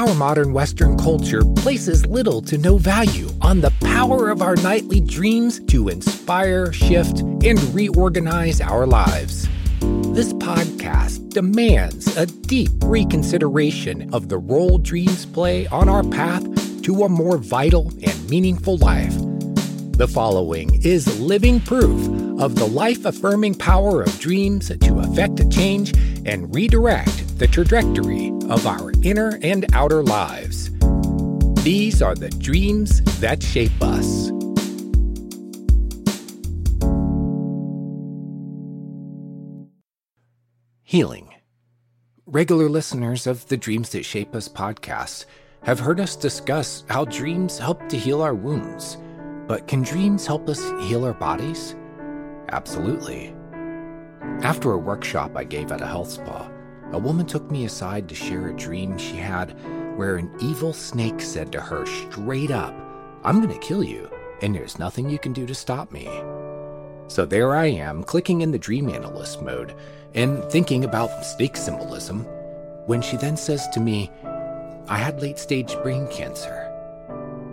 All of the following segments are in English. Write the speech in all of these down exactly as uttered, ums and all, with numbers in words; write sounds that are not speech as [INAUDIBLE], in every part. our modern Western culture places little to no value on the power of our nightly dreams to inspire, shift, and reorganize our lives. This podcast demands a deep reconsideration of the role dreams play on our path to a more vital and meaningful life. The following is living proof of the life-affirming power of dreams to affect change and redirect the trajectory of our inner and outer lives. These are the dreams that shape us. Healing. Regular listeners of the Dreams That Shape Us podcast have heard us discuss how dreams help to heal our wounds. But can dreams help us heal our bodies? Absolutely. After a workshop I gave at a health spa, a woman took me aside to share a dream she had where an evil snake said to her straight up, "I'm going to kill you, and there's nothing you can do to stop me." So there I am, clicking in the dream analyst mode and thinking about snake symbolism, when she then says to me, "I had late-stage brain cancer."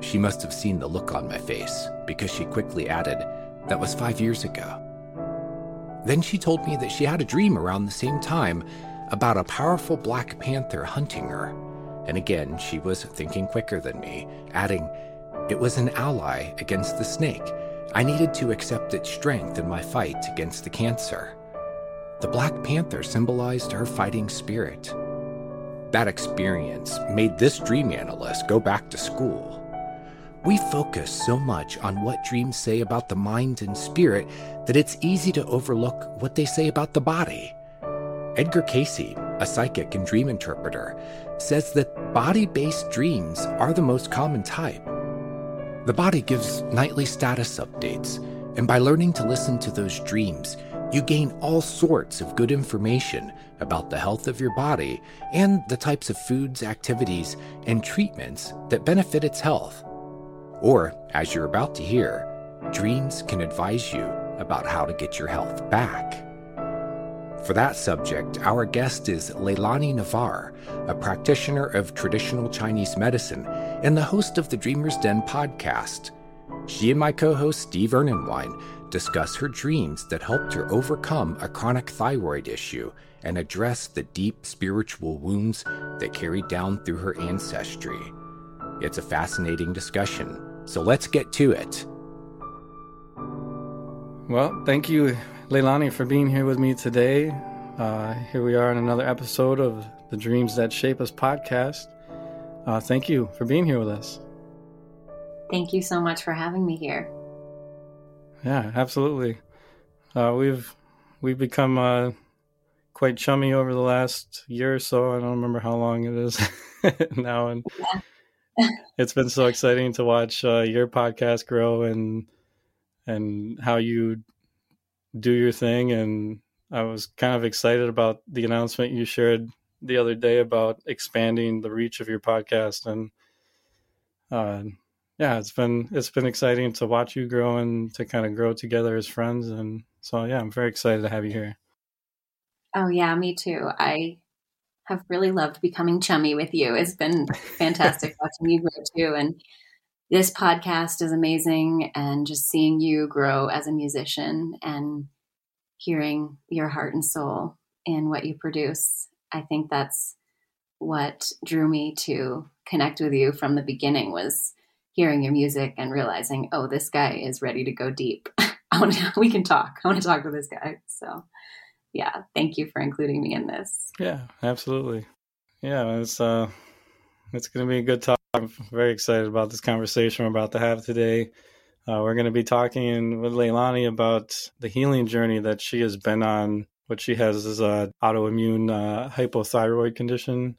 She must have seen the look on my face, because she quickly added, "That was five years ago." Then she told me that she had a dream around the same time about a powerful black panther hunting her. And again, she was thinking quicker than me, adding, "It was an ally against the snake. I needed to accept its strength in my fight against the cancer." The black panther symbolized her fighting spirit. That experience made this dream analyst go back to school. We focus so much on what dreams say about the mind and spirit that it's easy to overlook what they say about the body. Edgar Cayce, a psychic and dream interpreter, says that body-based dreams are the most common type. The body gives nightly status updates, and by learning to listen to those dreams, you gain all sorts of good information about the health of your body and the types of foods, activities, and treatments that benefit its health. Or, as you're about to hear, dreams can advise you about how to get your health back. For that subject, our guest is Leilani Navarre, a practitioner of traditional Chinese medicine and the host of the Dreamer's Den podcast. She and my co-host Steve Ernenwine discuss her dreams that helped her overcome a chronic thyroid issue and address the deep spiritual wounds that carried down through her ancestry. It's a fascinating discussion, so let's get to it. Well, thank you, Leilani, for being here with me today. Uh, here we are in another episode of the Dreams That Shape Us podcast. Uh, thank you for being here with us. Thank you so much for having me here. Yeah, absolutely. Uh, we've we've become uh, quite chummy over the last year or so. I don't remember how long it is now. And yeah. It's been so exciting to watch uh, your podcast grow and and how you do your thing. And I was kind of excited about the announcement you shared the other day about expanding the reach of your podcast. And uh, yeah, it's been it's been exciting to watch you grow and to kind of grow together as friends. And so, yeah, I'm very excited to have you here. Oh, yeah, me too. I have really loved becoming chummy with you. It's been fantastic watching you grow too. And this podcast is amazing. And just seeing you grow as a musician and hearing your heart and soul in what you produce. I think that's what drew me to connect with you from the beginning, was hearing your music and realizing, oh, this guy is ready to go deep. I want to, we can talk. I want to talk with this guy. So yeah, thank you for including me in this. Yeah, absolutely. Yeah, it's uh, it's going to be a good talk. I'm very excited about this conversation we're about to have today. Uh, we're going to be talking with Leilani about the healing journey that she has been on. What she has is an autoimmune uh, hypothyroid condition.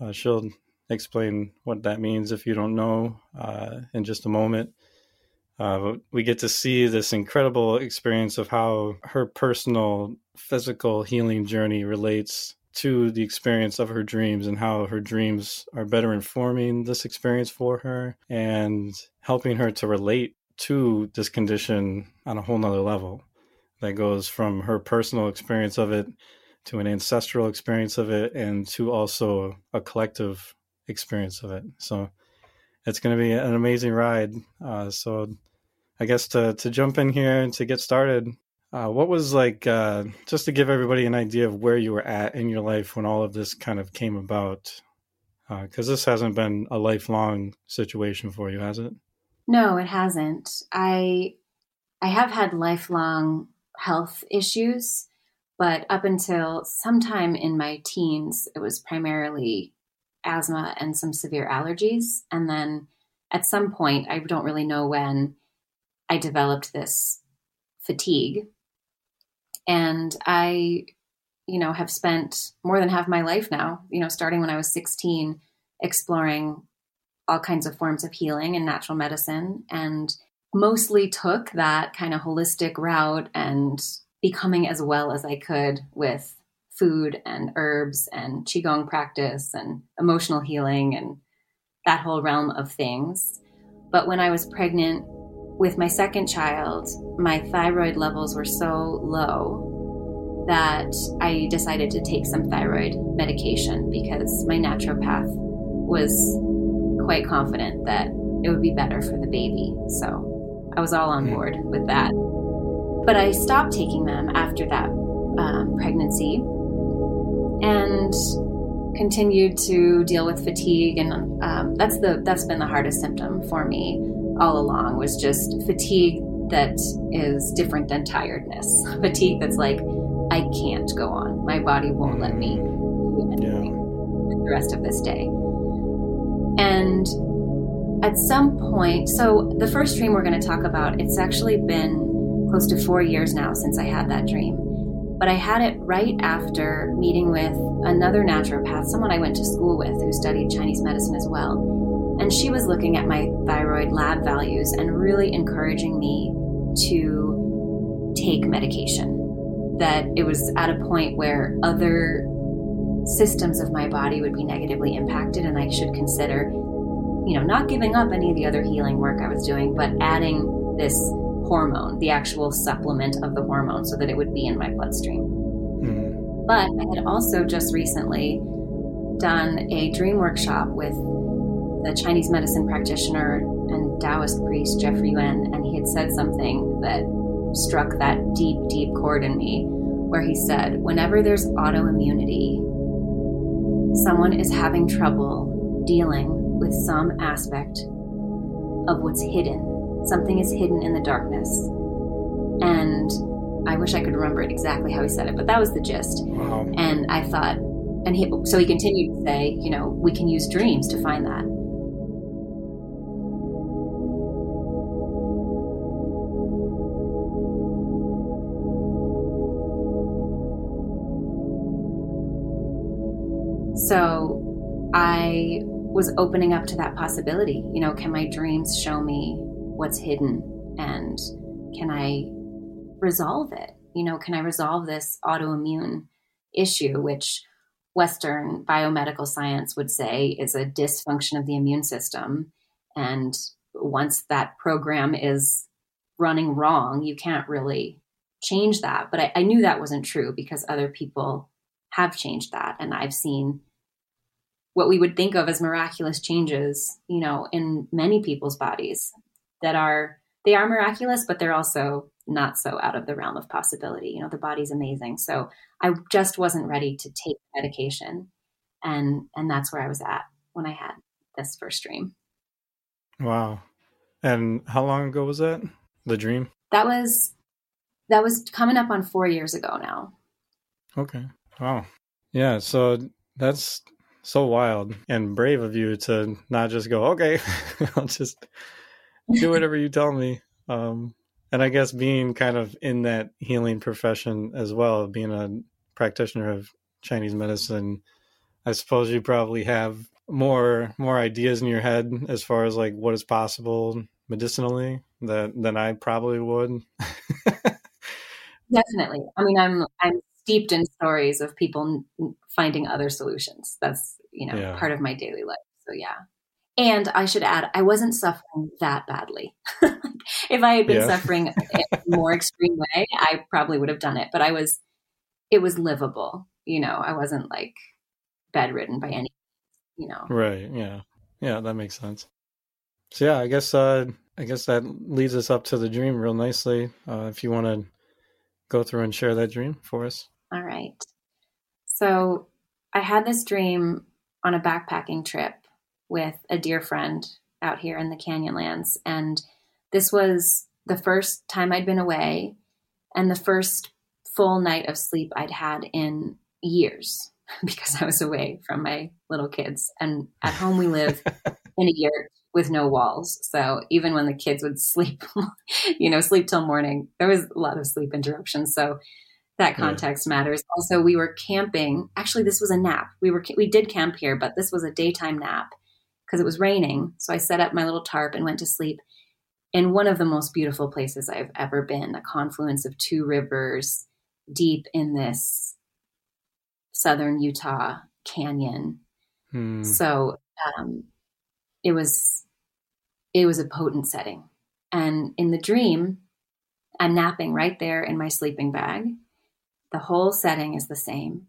Uh, she'll explain what that means if you don't know uh, in just a moment. Uh, we get to see this incredible experience of how her personal physical healing journey relates to the experience of her dreams, and how her dreams are better informing this experience for her and helping her to relate to this condition on a whole nother level that goes from her personal experience of it to an ancestral experience of it, and to also a collective experience of it. So it's going to be an amazing ride. Uh, so I guess to, to jump in here and to get started, uh, what was like, uh, just to give everybody an idea of where you were at in your life when all of this kind of came about, because uh, this hasn't been a lifelong situation for you, has it? No, it hasn't. I, I have had lifelong health issues, but up until sometime in my teens, it was primarily asthma and some severe allergies. And then at some point, I don't really know when, I developed this fatigue. And I, you know, have spent more than half my life now, you know, starting when I was sixteen, exploring all kinds of forms of healing and natural medicine, and mostly took that kind of holistic route and becoming as well as I could with food and herbs and Qigong practice and emotional healing and that whole realm of things. But when I was pregnant with my second child, my thyroid levels were so low that I decided to take some thyroid medication because my naturopath was quite confident that it would be better for the baby. So I was all on board with that. But I stopped taking them after that um, pregnancy and continued to deal with fatigue. And um, that's the that's been the hardest symptom for me all along, was just fatigue that is different than tiredness. Fatigue that's like, I can't go on. My body won't let me do anything yeah. the rest of this day. And at some point, so the first dream we're going to talk about, it's actually been close to four years now since I had that dream. But I had it right after meeting with another naturopath, someone I went to school with who studied Chinese medicine as well. And she was looking at my thyroid lab values and really encouraging me to take medication, that it was at a point where other systems of my body would be negatively impacted, and I should consider, you know, not giving up any of the other healing work I was doing, but adding this hormone, the actual supplement of the hormone, so that it would be in my bloodstream. Mm-hmm. But I had also just recently done a dream workshop with the Chinese medicine practitioner and Taoist priest, Jeffrey Yuen, and he had said something that struck that deep, deep chord in me, where he said, whenever there's autoimmunity, someone is having trouble dealing with some aspect of what's hidden. Something is hidden in the darkness. And I wish I could remember it exactly how he said it, but that was the gist. Wow. And I thought, and he, so he continued to say, you know, we can use dreams to find that. So I was opening up to that possibility. You know, can my dreams show me what's hidden? And can I resolve it? You know, can I resolve this autoimmune issue, which Western biomedical science would say is a dysfunction of the immune system. And once that program is running wrong, you can't really change that. But I, I knew that wasn't true because other people have changed that. And I've seen what we would think of as miraculous changes, you know, in many people's bodies that are, they are miraculous, but they're also not so out of the realm of possibility. You know, the body's amazing. So I just wasn't ready to take medication. And, and that's where I was at when I had this first dream. Wow. And how long ago was that? The dream? That was, that was coming up on four years ago now. Okay. Wow. Yeah. So that's so wild and brave of you to not just go, okay, I'll just do whatever you tell me. Um, And I guess being kind of in that healing profession as well, being a practitioner of Chinese medicine, I suppose you probably have more more ideas in your head as far as like what is possible medicinally that than I probably would. Definitely. I mean, I'm I'm steeped in stories of people finding other solutions. That's, you know, yeah. part of my daily life. So yeah. And I should add, I wasn't suffering that badly. If I had been yeah. suffering in a more extreme way, I probably would have done it. But I was, it was livable. You know, I wasn't like bedridden by any. you know. Right. Yeah. Yeah. That makes sense. So yeah, I guess, uh, I guess that leads us up to the dream real nicely. Uh, if you want to go through and share that dream for us. All right. So I had this dream on a backpacking trip with a dear friend out here in the Canyonlands. And this was the first time I'd been away and the first full night of sleep I'd had in years because I was away from my little kids. And at home we live in a yurt with no walls. So even when the kids would sleep, you know, sleep till morning, there was a lot of sleep interruptions. So that context yeah. matters. Also, we were camping. Actually, this was a nap. We were, we did camp here, but this was a daytime nap because it was raining. So I set up my little tarp and went to sleep in one of the most beautiful places I've ever been, a confluence of two rivers deep in this southern Utah canyon. Hmm. So um, it was, it was a potent setting. And in the dream, I'm napping right there in my sleeping bag. The whole setting is the same.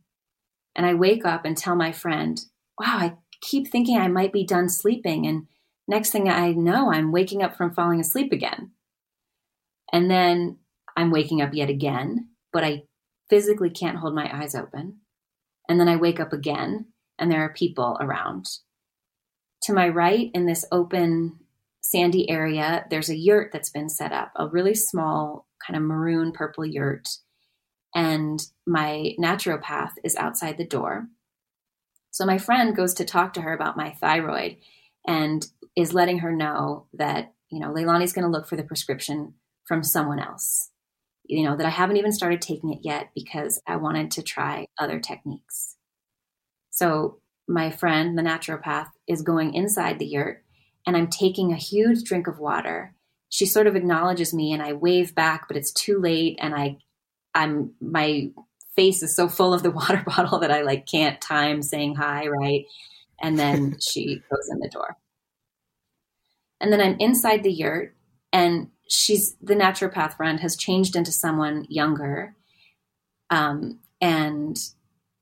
And I wake up and tell my friend, wow, I keep thinking I might be done sleeping. And next thing I know, I'm waking up from falling asleep again. And then I'm waking up yet again, but I physically can't hold my eyes open. And then I wake up again, and there are people around. To my right, in this open, sandy area, there's a yurt that's been set up, a really small, kind of maroon purple yurt. And my naturopath is outside the door. So my friend goes to talk to her about my thyroid and is letting her know that, you know, Leilani's going to look for the prescription from someone else, you know, that I haven't even started taking it yet because I wanted to try other techniques. So my friend, the naturopath, is going inside the yurt and I'm taking a huge drink of water. She sort of acknowledges me and I wave back, but it's too late. And I, I'm, my face is so full of the water bottle that I like can't time saying hi. Right. And then she goes in the door. And then I'm inside the yurt and she's, the naturopath friend has changed into someone younger um, and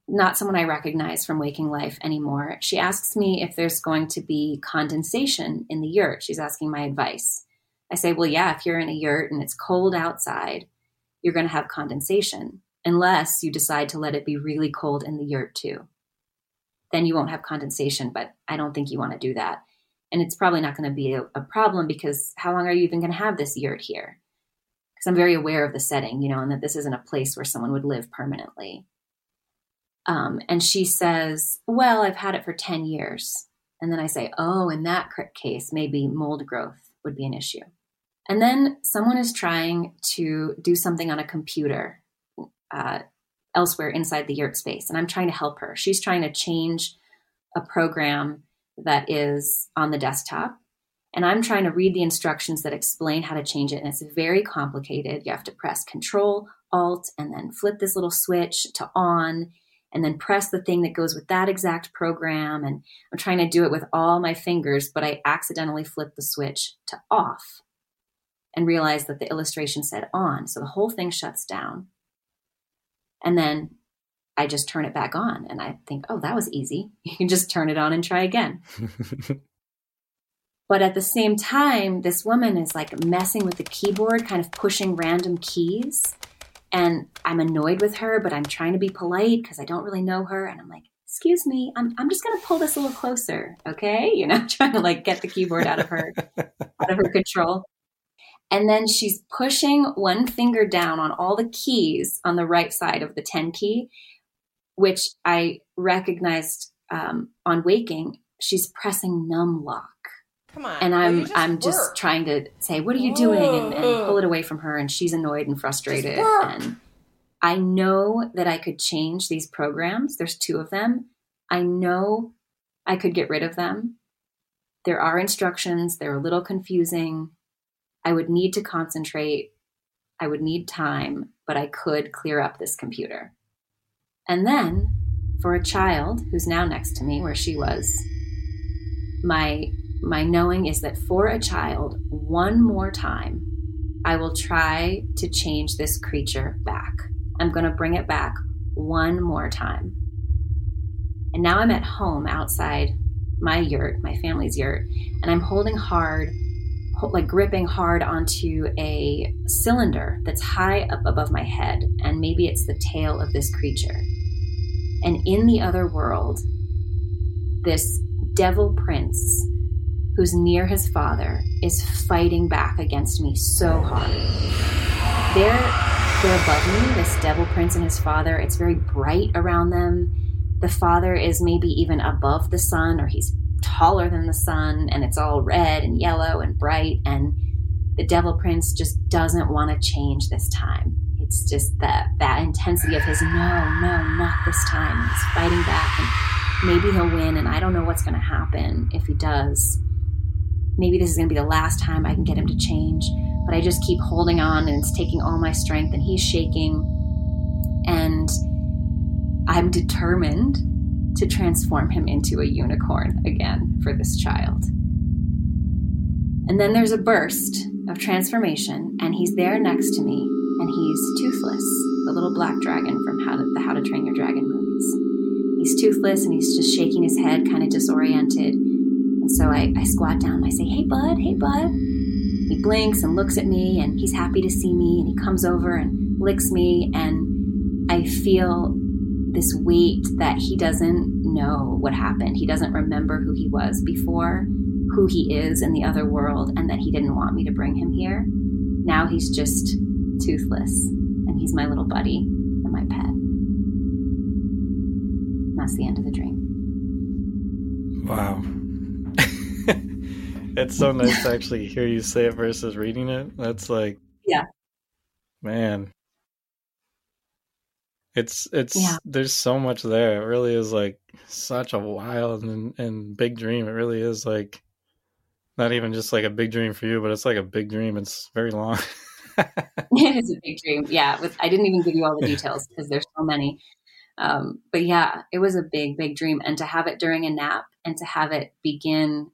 not someone I recognize from waking life anymore. She asks me if there's going to be condensation in the yurt. She's asking my advice. I say, well, yeah, if you're in a yurt and it's cold outside, you're going to have condensation unless you decide to let it be really cold in the yurt too. Then you won't have condensation, but I don't think you want to do that. And it's probably not going to be a, a problem because how long are you even going to have this yurt here? Because I'm very aware of the setting, you know, and that this isn't a place where someone would live permanently. Um, and she says, well, I've had it for ten years. And then I say, oh, in that case, maybe mold growth would be an issue. And then someone is trying to do something on a computer uh, elsewhere inside the yurt space. And I'm trying to help her. She's trying to change a program that is on the desktop. And I'm trying to read the instructions that explain how to change it. And it's very complicated. You have to press Control, Alt, and then flip this little switch to on, and then press the thing that goes with that exact program. And I'm trying to do it with all my fingers, but I accidentally flipped the switch to off and realized that the illustration said on. So the whole thing shuts down. And then I just turn it back on and I think, oh, that was easy. You can just turn it on and try again. But at the same time, this woman is like messing with the keyboard, kind of pushing random keys. And I'm annoyed with her, but I'm trying to be polite because I don't really know her. And I'm like, excuse me, I'm I'm just going to pull this a little closer. Okay. You know, trying to like get the keyboard out of her, out of her control. And then she's pushing one finger down on all the keys on the right side of the ten key. Which I recognized um, on waking, she's pressing num lock. Come on. And I'm just I'm work. just trying to say, what are you doing? And, and pull it away from her. And she's annoyed and frustrated. And I know that I could change these programs. There's two of them. I know I could get rid of them. There are instructions. They're a little confusing. I would need to concentrate. I would need time, but I could clear up this computer. And then for a child who's now next to me where she was, my my knowing is that for a child, one more time, I will try to change this creature back. I'm going to bring it back one more time. And now I'm at home outside my yurt, my family's yurt, and I'm holding hard, like gripping hard onto a cylinder that's high up above my head, and maybe it's the tail of this creature. And in the other world, this devil prince who's near his father is fighting back against me so hard. They're, they're above me, this devil prince and his father. It's very bright around them. The father is maybe even above the sun, or he's taller than the sun, and it's all red and yellow and bright, and the devil prince just doesn't want to change this time. It's just that that intensity of his, no, no, not this time. He's fighting back, and maybe he'll win, and I don't know what's going to happen if he does. Maybe this is going to be the last time I can get him to change, but I just keep holding on, and it's taking all my strength, and he's shaking, and I'm determined to transform him into a unicorn again for this child. And then there's a burst of transformation, and he's there next to me, and he's Toothless, the little black dragon from How to, the How to Train Your Dragon movies. He's Toothless, and he's just shaking his head, kind of disoriented. And so I, I squat down, and I say, hey, bud, hey, bud. He blinks and looks at me, and he's happy to see me, and he comes over and licks me, and I feel this weight that he doesn't know what happened. He doesn't remember who he was before, who he is in the other world, and that he didn't want me to bring him here. Now he's just Toothless, and he's my little buddy and my pet. And that's the end of the dream. Wow. It's so nice to actually hear you say it versus reading it. That's like, yeah, man. It's, it's, yeah. There's so much there. It really is like such a wild and, and big dream. It really is like not even just like a big dream for you, but it's like a big dream. It's very long. It is a big dream. Yeah. With, I didn't even give you all the details because there's so many. Um, but yeah, it was a big, big dream. And to have it during a nap and to have it begin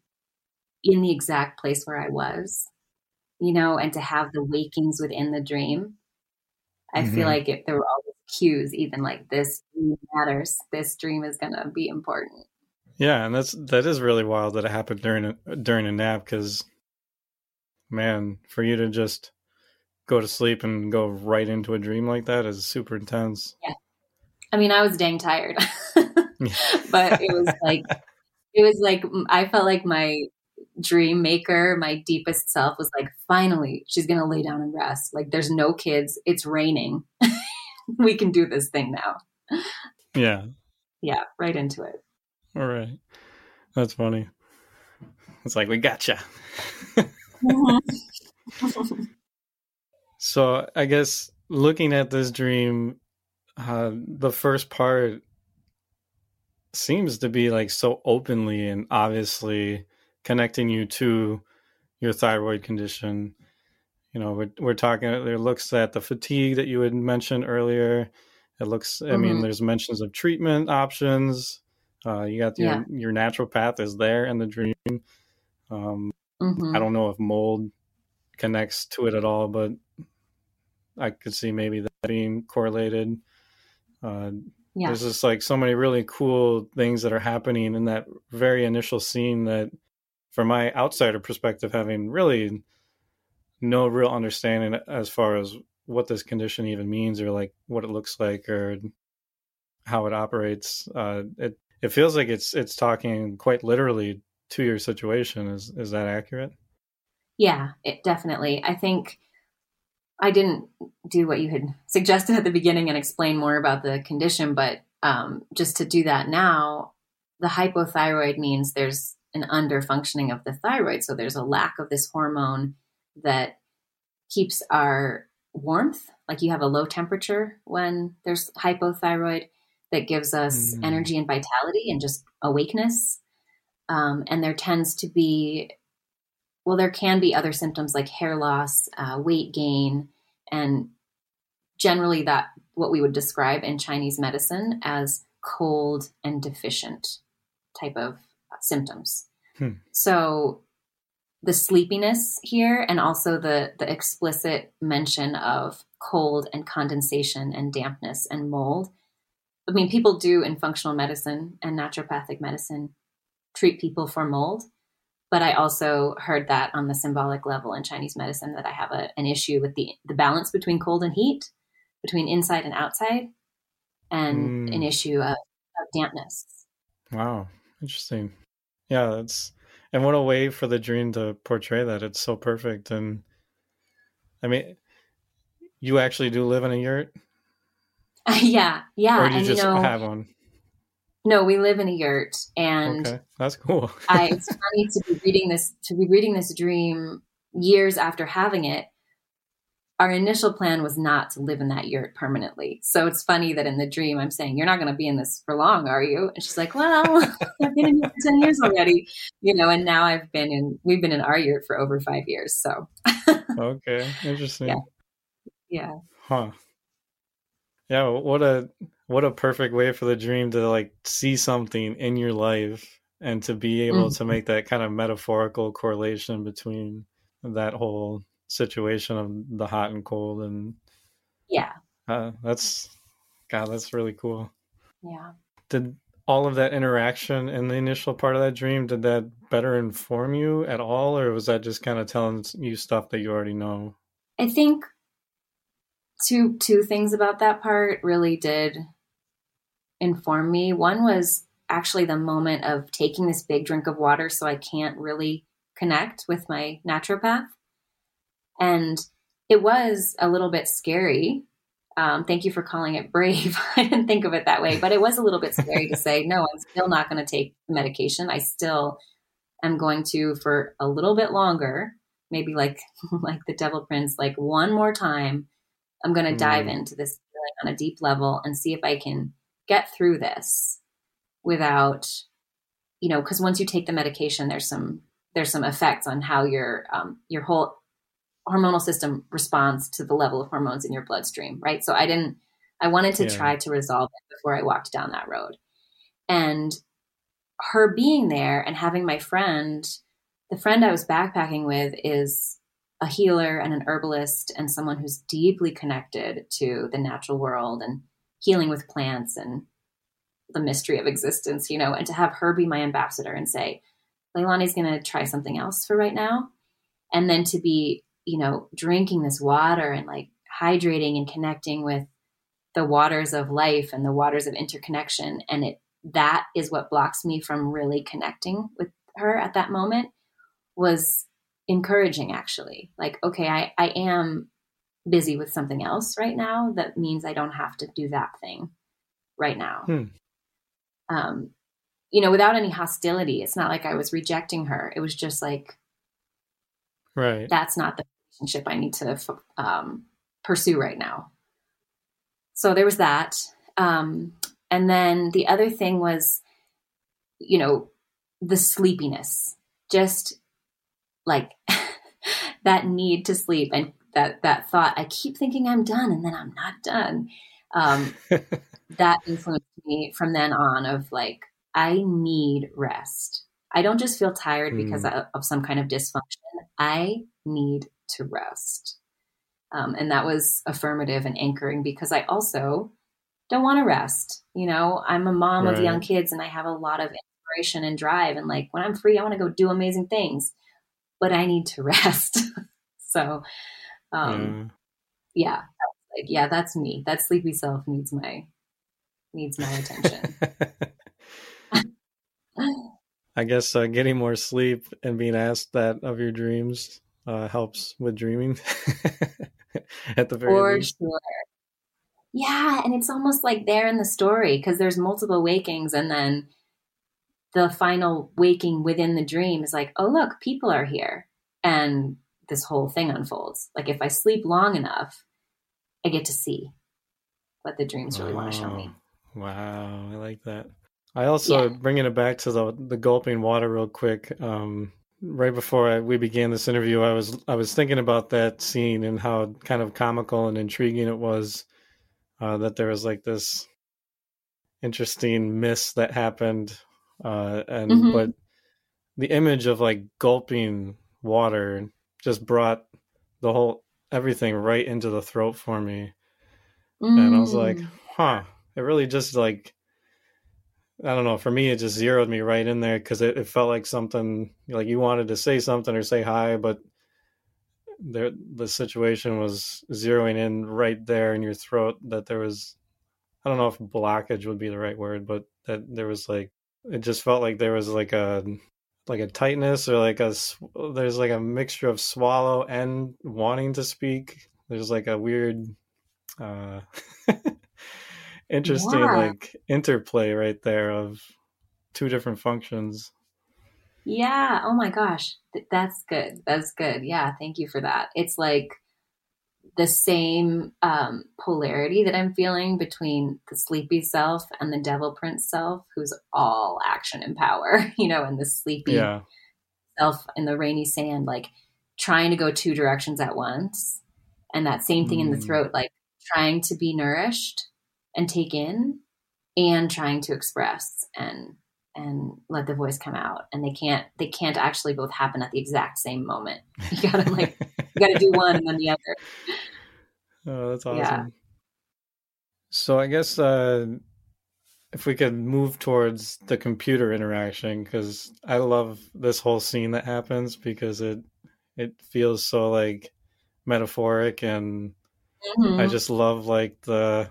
in the exact place where I was, you know, and to have the wakings within the dream, I mm-hmm. feel like it, there were all cues, even like this dream matters, this dream is going to be important. Yeah. And that's, that is really wild that it happened during a, during a nap. Cause man, for you to just go to sleep and go right into a dream like that is super intense. Yeah. I mean, I was dang tired, but it was like, it was like, I felt like my dream maker, my deepest self was like, finally, she's going to lay down and rest. Like there's no kids. It's raining. We can do this thing now. Yeah. Yeah. Right into it. All right. That's funny. It's like, we gotcha. Mm-hmm. So I guess looking at this dream, uh, the first part seems to be like so openly and obviously connecting you to your thyroid condition. You know, we're, we're talking, it looks at the fatigue that you had mentioned earlier. It looks, I mm-hmm. mean, there's mentions of treatment options. Uh, you got your, yeah. your naturopath is there in the dream. Um, mm-hmm. I don't know if mold connects to it at all, but I could see maybe that being correlated. Uh, yeah. There's just like so many really cool things that are happening in that very initial scene that from my outsider perspective, having really no real understanding as far as what this condition even means or like what it looks like or how it operates. Uh, it, it feels like it's, it's talking quite literally to your situation. Is, is that accurate? Yeah, it definitely. I think I didn't do what you had suggested at the beginning and explain more about the condition, but um, just to do that now, the hypothyroid means there's an underfunctioning of the thyroid. So there's a lack of this hormone that keeps our warmth. Like you have a low temperature when there's hypothyroid that gives us mm-hmm. energy and vitality and just awakeness. Um, and there tends to be, well, there can be other symptoms like hair loss, uh, weight gain, and generally that what we would describe in Chinese medicine as cold and deficient type of symptoms. Hmm. So the sleepiness here and also the, the explicit mention of cold and condensation and dampness and mold. I mean, people do in functional medicine and naturopathic medicine treat people for mold. But I also heard that on the symbolic level in Chinese medicine, that I have a, an issue with the, the balance between cold and heat, between inside and outside, and mm. an issue of, of dampness. Wow. Interesting. Yeah. That's, and what a way for the dream to portray that. It's so perfect. And I mean, you actually do live in a yurt? Uh, yeah. Yeah. Or do you and, just you know, have one? No, we live in a yurt, and okay. That's cool. I, it's funny to be reading this, to be reading this dream years after having it. Our initial plan was not to live in that yurt permanently. So it's funny that in the dream, I'm saying, you're not going to be in this for long, are you? And she's like, well, I've been in here for ten years already, you know, and now I've been in, we've been in our yurt for over five years. So. Okay. Interesting. Yeah. Yeah. Huh. Yeah. What a, what a perfect way for the dream to like see something in your life and to be able mm-hmm. to make that kind of metaphorical correlation between that whole situation of the hot and cold. And yeah, uh, that's, God, that's really cool. Yeah. Did all of that interaction in the initial part of that dream, did that better inform you at all? Or was that just kind of telling you stuff that you already know? I think two, two things about that part really did inform me. One was actually the moment of taking this big drink of water. So I can't really connect with my naturopath. And it was a little bit scary. Um, thank you for calling it brave. I didn't think of it that way, but it was a little bit scary to say, no, I'm still not going to take the medication. I still am going to, for a little bit longer, maybe like, like the Devil Prince, like one more time, I'm going to mm. dive into this on a deep level and see if I can get through this without, you know, cause once you take the medication, there's some, there's some effects on how your, um, your whole hormonal system responds to the level of hormones in your bloodstream, right? So I didn't, I wanted to yeah. try to resolve it before I walked down that road. And her being there and having my friend, the friend I was backpacking with is a healer and an herbalist and someone who's deeply connected to the natural world and healing with plants and the mystery of existence, you know, and to have her be my ambassador and say, Leilani's going to try something else for right now. And then to be, you know, drinking this water and like hydrating and connecting with the waters of life and the waters of interconnection. And it, that is what blocks me from really connecting with her at that moment, was encouraging actually. Like, okay, I, I am busy with something else right now. That means I don't have to do that thing right now. Hmm. Um, you know, without any hostility. It's not like I was rejecting her. It was just like, right. That's not the relationship I need to um, pursue right now. So there was that. Um, and then the other thing was, you know, the sleepiness, just like that need to sleep. And that, that thought, I keep thinking I'm done and then I'm not done. Um, that influenced me from then on of like, I need rest. I don't just feel tired because mm. of some kind of dysfunction. I need to rest. Um, and that was affirmative and anchoring, because I also don't want to rest. You know, I'm a mom right. of young kids and I have a lot of inspiration and drive. And like, when I'm free, I want to go do amazing things, but I need to rest. so um, mm. yeah, like, yeah, that's me. That sleepy self needs my, needs my attention. I guess uh, getting more sleep and being asked that of your dreams uh, helps with dreaming at the very For least. Sure. Yeah. And it's almost like there in the story, because there's multiple wakings and then the final waking within the dream is like, oh, look, people are here. And this whole thing unfolds. Like if I sleep long enough, I get to see what the dreams really wow. want to show me. Wow. I like that. I also, yeah. bringing it back to the the gulping water real quick, um, right before I, we began this interview, I was I was thinking about that scene and how kind of comical and intriguing it was, uh, that there was like this interesting mist that happened, uh, and mm-hmm. but the image of like gulping water just brought the whole everything right into the throat for me, mm. and I was like, huh, it really just like I don't know. For me, it just zeroed me right in there because it, it felt like something like you wanted to say something or say hi, but there, the situation was zeroing in right there in your throat that there was, I don't know if blockage would be the right word, but that there was like, it just felt like there was like a, like a tightness or like a, there's like a mixture of swallow and wanting to speak. There's like a weird, uh, interesting yeah. like interplay right there of two different functions. Yeah. Oh my gosh. That's good. That's good. Yeah. Thank you for that. It's like the same um, polarity that I'm feeling between the sleepy self and the devil prince self, who's all action and power, you know, and the sleepy yeah. self in the rainy sand, like trying to go two directions at once. And that same thing mm. in the throat, like trying to be nourished and take in and trying to express and, and let the voice come out. And they can't, they can't actually both happen at the exact same moment. You gotta like, you gotta do one and then the other. Oh, that's awesome. Yeah. So I guess, uh, if we could move towards the computer interaction, cause I love this whole scene that happens because it, it feels so like metaphoric and mm-hmm. I just love like the,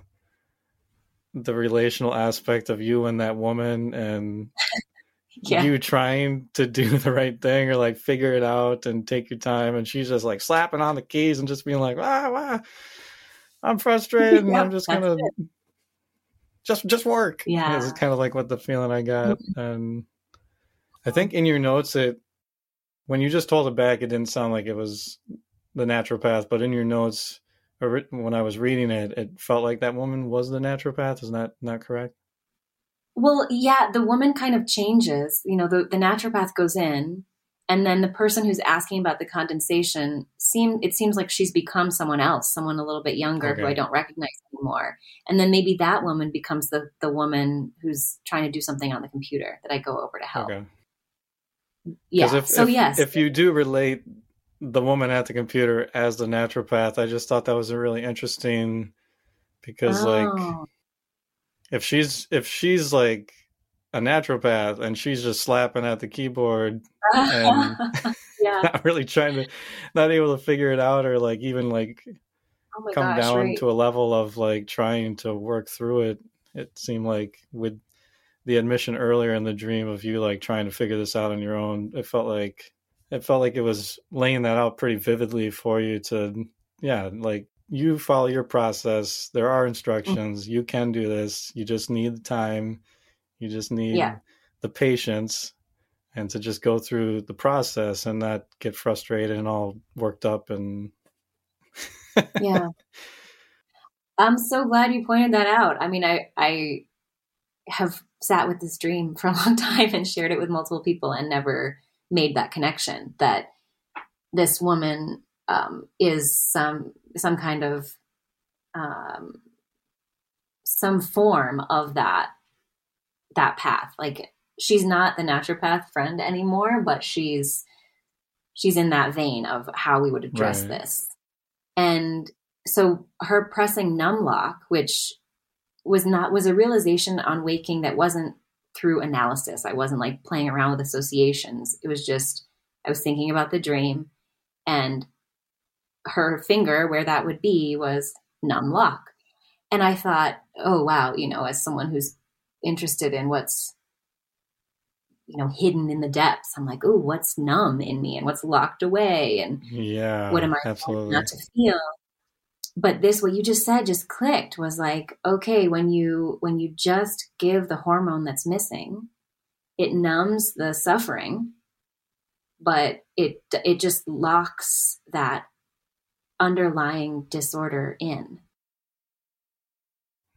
the relational aspect of you and that woman and yeah. you trying to do the right thing or like figure it out and take your time. And she's just like slapping on the keys and just being like, ah, ah I'm frustrated. yeah, and I'm just going to just, just work. Yeah. This is kind of like what the feeling I got. Mm-hmm. And I think in your notes, it, when you just told it back, it didn't sound like it was the naturopath, but in your notes, when I was reading it, it felt like that woman was the naturopath. Isn't that not correct? Well, yeah, the woman kind of changes. You know, the, the naturopath goes in, and then the person who's asking about the condensation, seem, it seems like she's become someone else, someone a little bit younger okay. who I don't recognize anymore. And then maybe that woman becomes the, the woman who's trying to do something on the computer that I go over to help. Okay. Yeah, if, so if, yes. If you do relate the woman at the computer as the naturopath, I just thought that was really interesting because oh. like if she's, if she's like a naturopath and she's just slapping at the keyboard and yeah. not really trying to, not able to figure it out or like even like oh my come gosh, down right. to a level of like trying to work through it. It seemed like with the admission earlier in the dream of you like trying to figure this out on your own, it felt like It felt like it was laying that out pretty vividly for you to, yeah, like you follow your process. There are instructions. Mm-hmm. You can do this. You just need the time. You just need yeah. the patience and to just go through the process and not get frustrated and all worked up. And yeah. I'm so glad you pointed that out. I mean, I, I have sat with this dream for a long time and shared it with multiple people and never made that connection that this woman um, is some, some kind of, um, some form of that, that path. Like she's not the naturopath friend anymore, but she's, she's in that vein of how we would address right. this. And so her pressing numlock, which was not, was a realization on waking that wasn't through analysis. I wasn't like playing around with associations. It was just, I was thinking about the dream and her finger where that would be was numlock. And I thought, oh, wow. You know, as someone who's interested in what's, you know, hidden in the depths, I'm like, oh, what's numb in me and what's locked away and yeah, what am I not to feel? But this, what you just said, just clicked was like, okay, when you, when you just give the hormone that's missing, it numbs the suffering, but it, it just locks that underlying disorder in.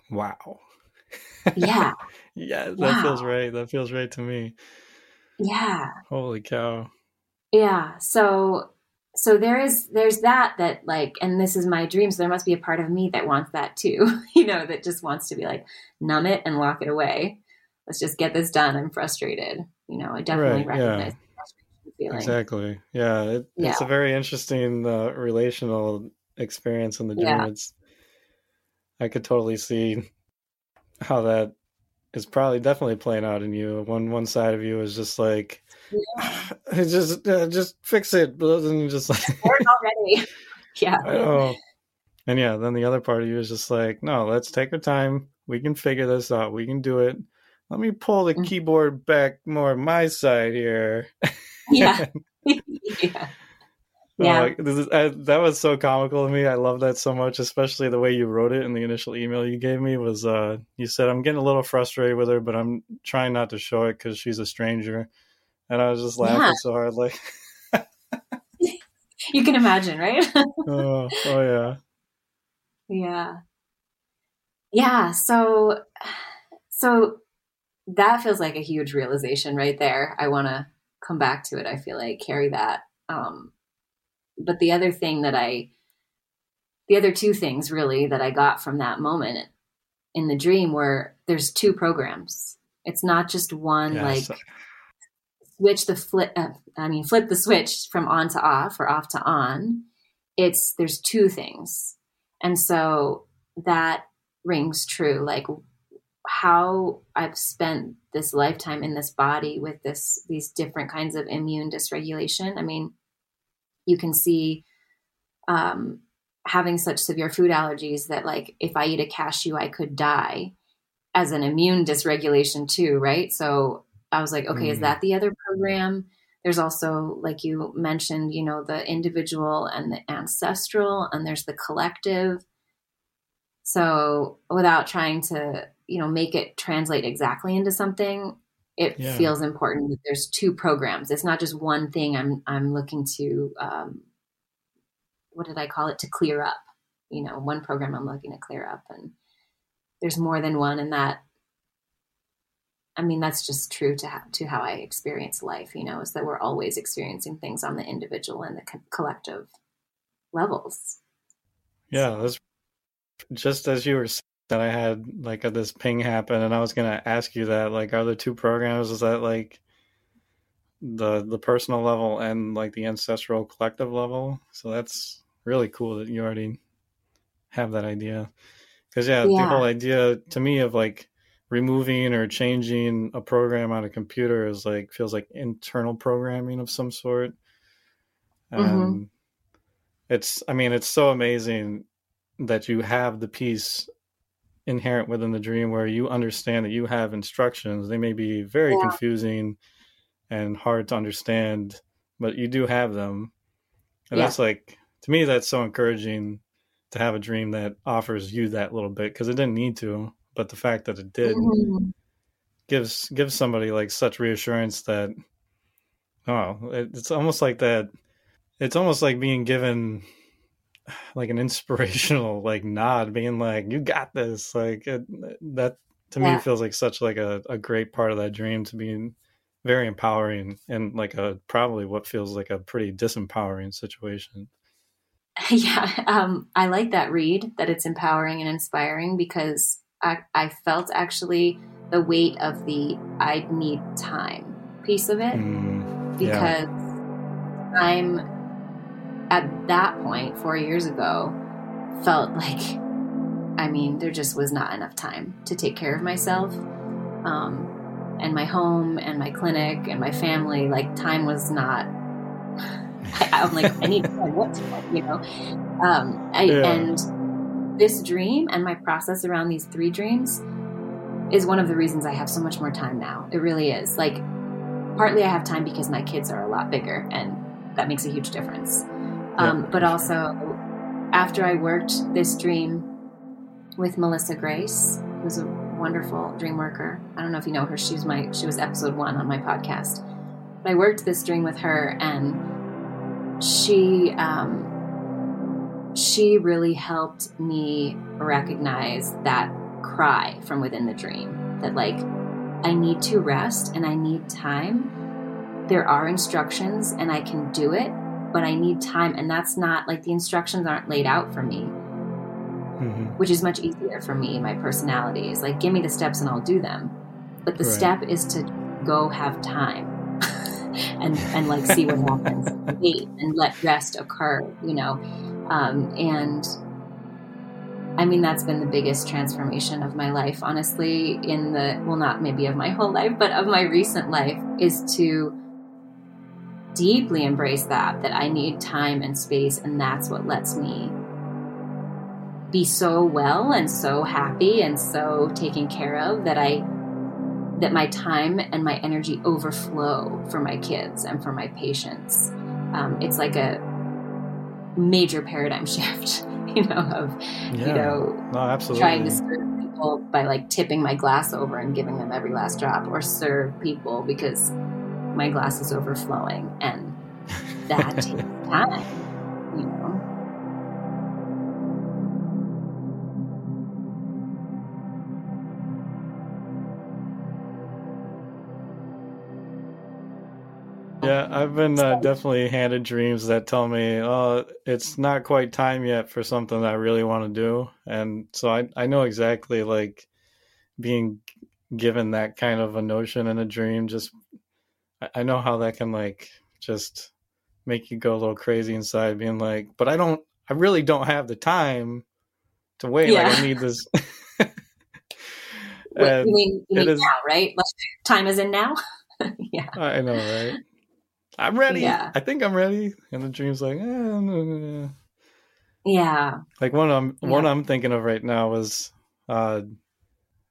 Wow. Yeah. yeah. That wow. feels right. That feels right to me. Yeah. Holy cow. Yeah. So So there is, there's that, that like, and this is my dream. So there must be a part of me that wants that too, you know, that just wants to be like, numb it and lock it away. Let's just get this done. I'm frustrated. You know, I definitely right, recognize yeah. the feeling. Exactly. Yeah, it, yeah. It's a very interesting uh, relational experience in the dream. Yeah. It's, I could totally see how that is probably definitely playing out in you. One one side of you is just like, yeah. just uh, just fix it. And just like, we're not ready. Yeah. Oh, and yeah. Then the other part of you is just like, no, let's take our time. We can figure this out. We can do it. Let me pull the mm-hmm. keyboard back more my side here. Yeah. yeah. Yeah. Oh, this is, I, that was so comical to me. I love that so much, especially the way you wrote it in the initial email you gave me was, uh, you said, I'm getting a little frustrated with her, but I'm trying not to show it because she's a stranger. And I was just laughing yeah. so hard. Like, you can imagine, right? oh, oh, yeah. Yeah. Yeah. So, so that feels like a huge realization right there. I want to come back to it. I feel like carry that, um, but the other thing that I, the other two things really that I got from that moment in the dream were there's two programs. It's not just one, yes. like switch the flip, uh, I mean, flip the switch from on to off or off to on. It's, there's two things. And so that rings true. Like how I've spent this lifetime in this body with this, these different kinds of immune dysregulation. I mean, you can see um, having such severe food allergies that like, if I eat a cashew, I could die as an immune dysregulation too. Right. So I was like, okay, mm-hmm. is that the other program? There's also, like you mentioned, you know, the individual and the ancestral, and there's the collective. So without trying to, you know, make it translate exactly into something, it yeah. feels important that there's two programs. It's not just one thing I'm, I'm looking to, um, what did I call it? To clear up, you know, one program I'm looking to clear up, and there's more than one. And that, I mean, that's just true to how, to how I experience life, you know, is that we're always experiencing things on the individual and the co- collective levels. Yeah. That's just as you were saying. That I had like this ping happen, and I was going to ask you that, like, are the two programs, is that like the the personal level and like the ancestral collective level? So that's really cool that you already have that idea, because yeah, yeah. the whole idea to me of like removing or changing a program on a computer is like feels like internal programming of some sort. Um, mm-hmm. It's, I mean, it's so amazing that you have the piece inherent within the dream where you understand that you have instructions. They may be very yeah. confusing and hard to understand, but you do have them. And yeah. that's like, to me, that's so encouraging to have a dream that offers you that little bit, because it didn't need to, but the fact that it did mm-hmm. gives gives somebody like such reassurance that, oh, it, it's almost like that. It's almost like being given like an inspirational like nod, being like, you got this. Like it, that to yeah. me feels like such like a, a great part of that dream, to be very empowering, and like a, probably what feels like a pretty disempowering situation. Yeah. Um, I like that read, that it's empowering and inspiring, because I, I felt actually the weight of the, I need time piece of it mm, because yeah. I'm, at that point, four years ago, felt like, I mean, there just was not enough time to take care of myself um, and my home and my clinic and my family. Like, time was not, I, I'm like, I need to know what to do, you know? Um, I, yeah. And this dream and my process around these three dreams is one of the reasons I have so much more time now. It really is. Like, partly I have time because my kids are a lot bigger, and that makes a huge difference. Um, but also, after I worked this dream with Melissa Grace, who's a wonderful dream worker. I don't know if you know her. She's my she was episode one on my podcast. But I worked this dream with her, and she um, she really helped me recognize that cry from within the dream that like I need to rest and I need time. There are instructions, and I can do it. But I need time, and that's not like the instructions aren't laid out for me, mm-hmm. which is much easier for me. My personality is like, give me the steps and I'll do them. But the right. step is to go have time and, and like see what happens. Wait and let rest occur, you know? Um, and I mean, that's been the biggest transformation of my life, honestly, in the, well, not maybe of my whole life, but of my recent life, is to deeply embrace that, that I need time and space, and that's what lets me be so well and so happy and so taken care of that I, that my time and my energy overflow for my kids and for my patients. Um, it's like a major paradigm shift, you know, of, yeah. you know, no, absolutely. Trying to serve people by like tipping my glass over and giving them every last drop, or serve people because my glass is overflowing, and that takes time, you know. Yeah, I've been uh, definitely handed dreams that tell me, oh, it's not quite time yet for something that I really want to do. And so I, I know exactly, like, being given that kind of a notion in a dream, just, I know how that can, like, just make you go a little crazy inside, being like, but I don't, I really don't have the time to wait. Yeah. Like, I need this. Wait, you mean, you mean is, now, right? Like, time is in now? Yeah. I know, right? I'm ready. Yeah. I think I'm ready. And the dream's like, eh, nah, nah, nah. Yeah. Like one I'm yeah. one I'm thinking of right now was uh,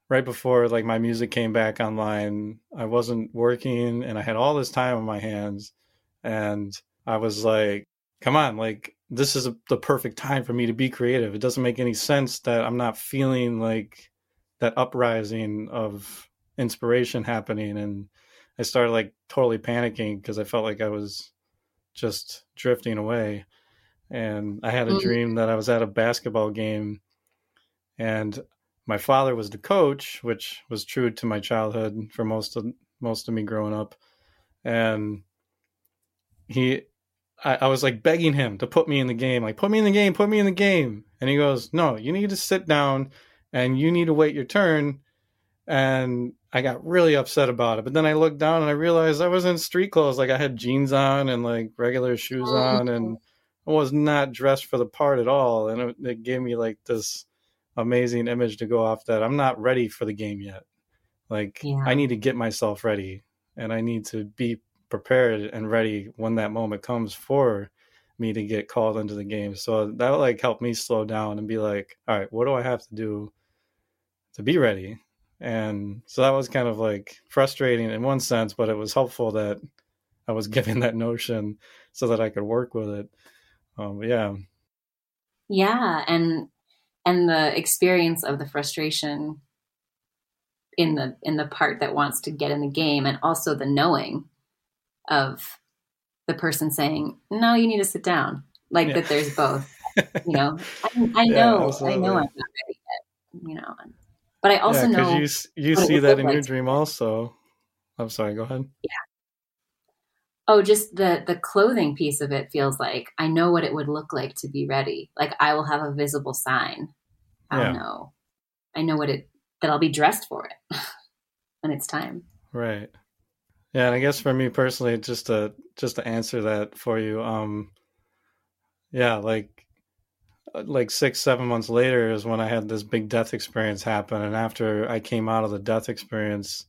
right before like my music came back online. I wasn't working and I had all this time on my hands, and I was like, come on, like this is a, the perfect time for me to be creative. It doesn't make any sense that I'm not feeling like that uprising of inspiration happening. And I started like totally panicking because I felt like I was just drifting away. And I had a dream that I was at a basketball game, and my father was the coach, which was true to my childhood for most of most of me growing up. And he, I, I was like begging him to put me in the game, like put me in the game, put me in the game. And he goes, no, you need to sit down and you need to wait your turn. And I got really upset about it. But then I looked down and I realized I was in street clothes. Like I had jeans on and like regular shoes on, and I was not dressed for the part at all. And it, it gave me like this amazing image to go off that I'm not ready for the game yet. Like yeah. I need to get myself ready, and I need to be prepared and ready when that moment comes for me to get called into the game. So that like helped me slow down and be like, all right, what do I have to do to be ready? And so that was kind of like frustrating in one sense, but it was helpful that I was given that notion so that I could work with it. Um, yeah. Yeah. And, and the experience of the frustration in the, in the part that wants to get in the game, and also the knowing of the person saying, no, you need to sit down. Like yeah. that there's both, you know, I, I know, yeah, I know I'm not ready yet, you know, and, but I also yeah, know you, you see that in like. your dream also. I'm sorry, go ahead. Yeah. Oh, just the, the clothing piece of it feels like I know what it would look like to be ready. Like I will have a visible sign. I yeah. don't know. I know what it, that I'll be dressed for it when it's time. Right. Yeah. And I guess for me personally, just to, just to answer that for you. Um, yeah. Like, like six, seven months later is when I had this big death experience happen. And after I came out of the death experience,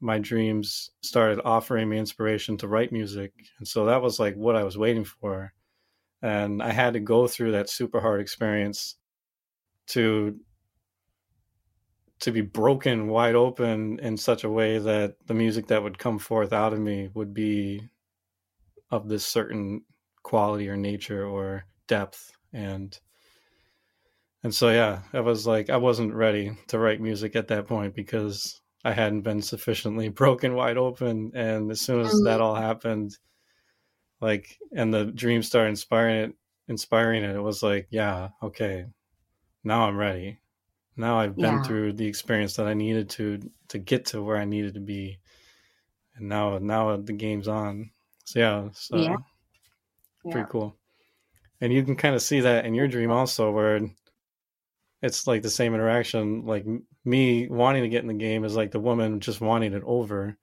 my dreams started offering me inspiration to write music. And so that was like what I was waiting for. And I had to go through that super hard experience to, to be broken wide open in such a way that the music that would come forth out of me would be of this certain quality or nature or depth. And, and so, yeah, I was like, I wasn't ready to write music at that point because I hadn't been sufficiently broken wide open. And as soon as that all happened, like, and the dream started inspiring it, inspiring it, it was like, yeah, okay, now I'm ready. Now I've been yeah. through the experience that I needed to, to get to where I needed to be. And now, now the game's on. So yeah, so yeah. pretty yeah. cool. And you can kind of see that in your dream also, where it's like the same interaction, like me wanting to get in the game is like the woman just wanting it over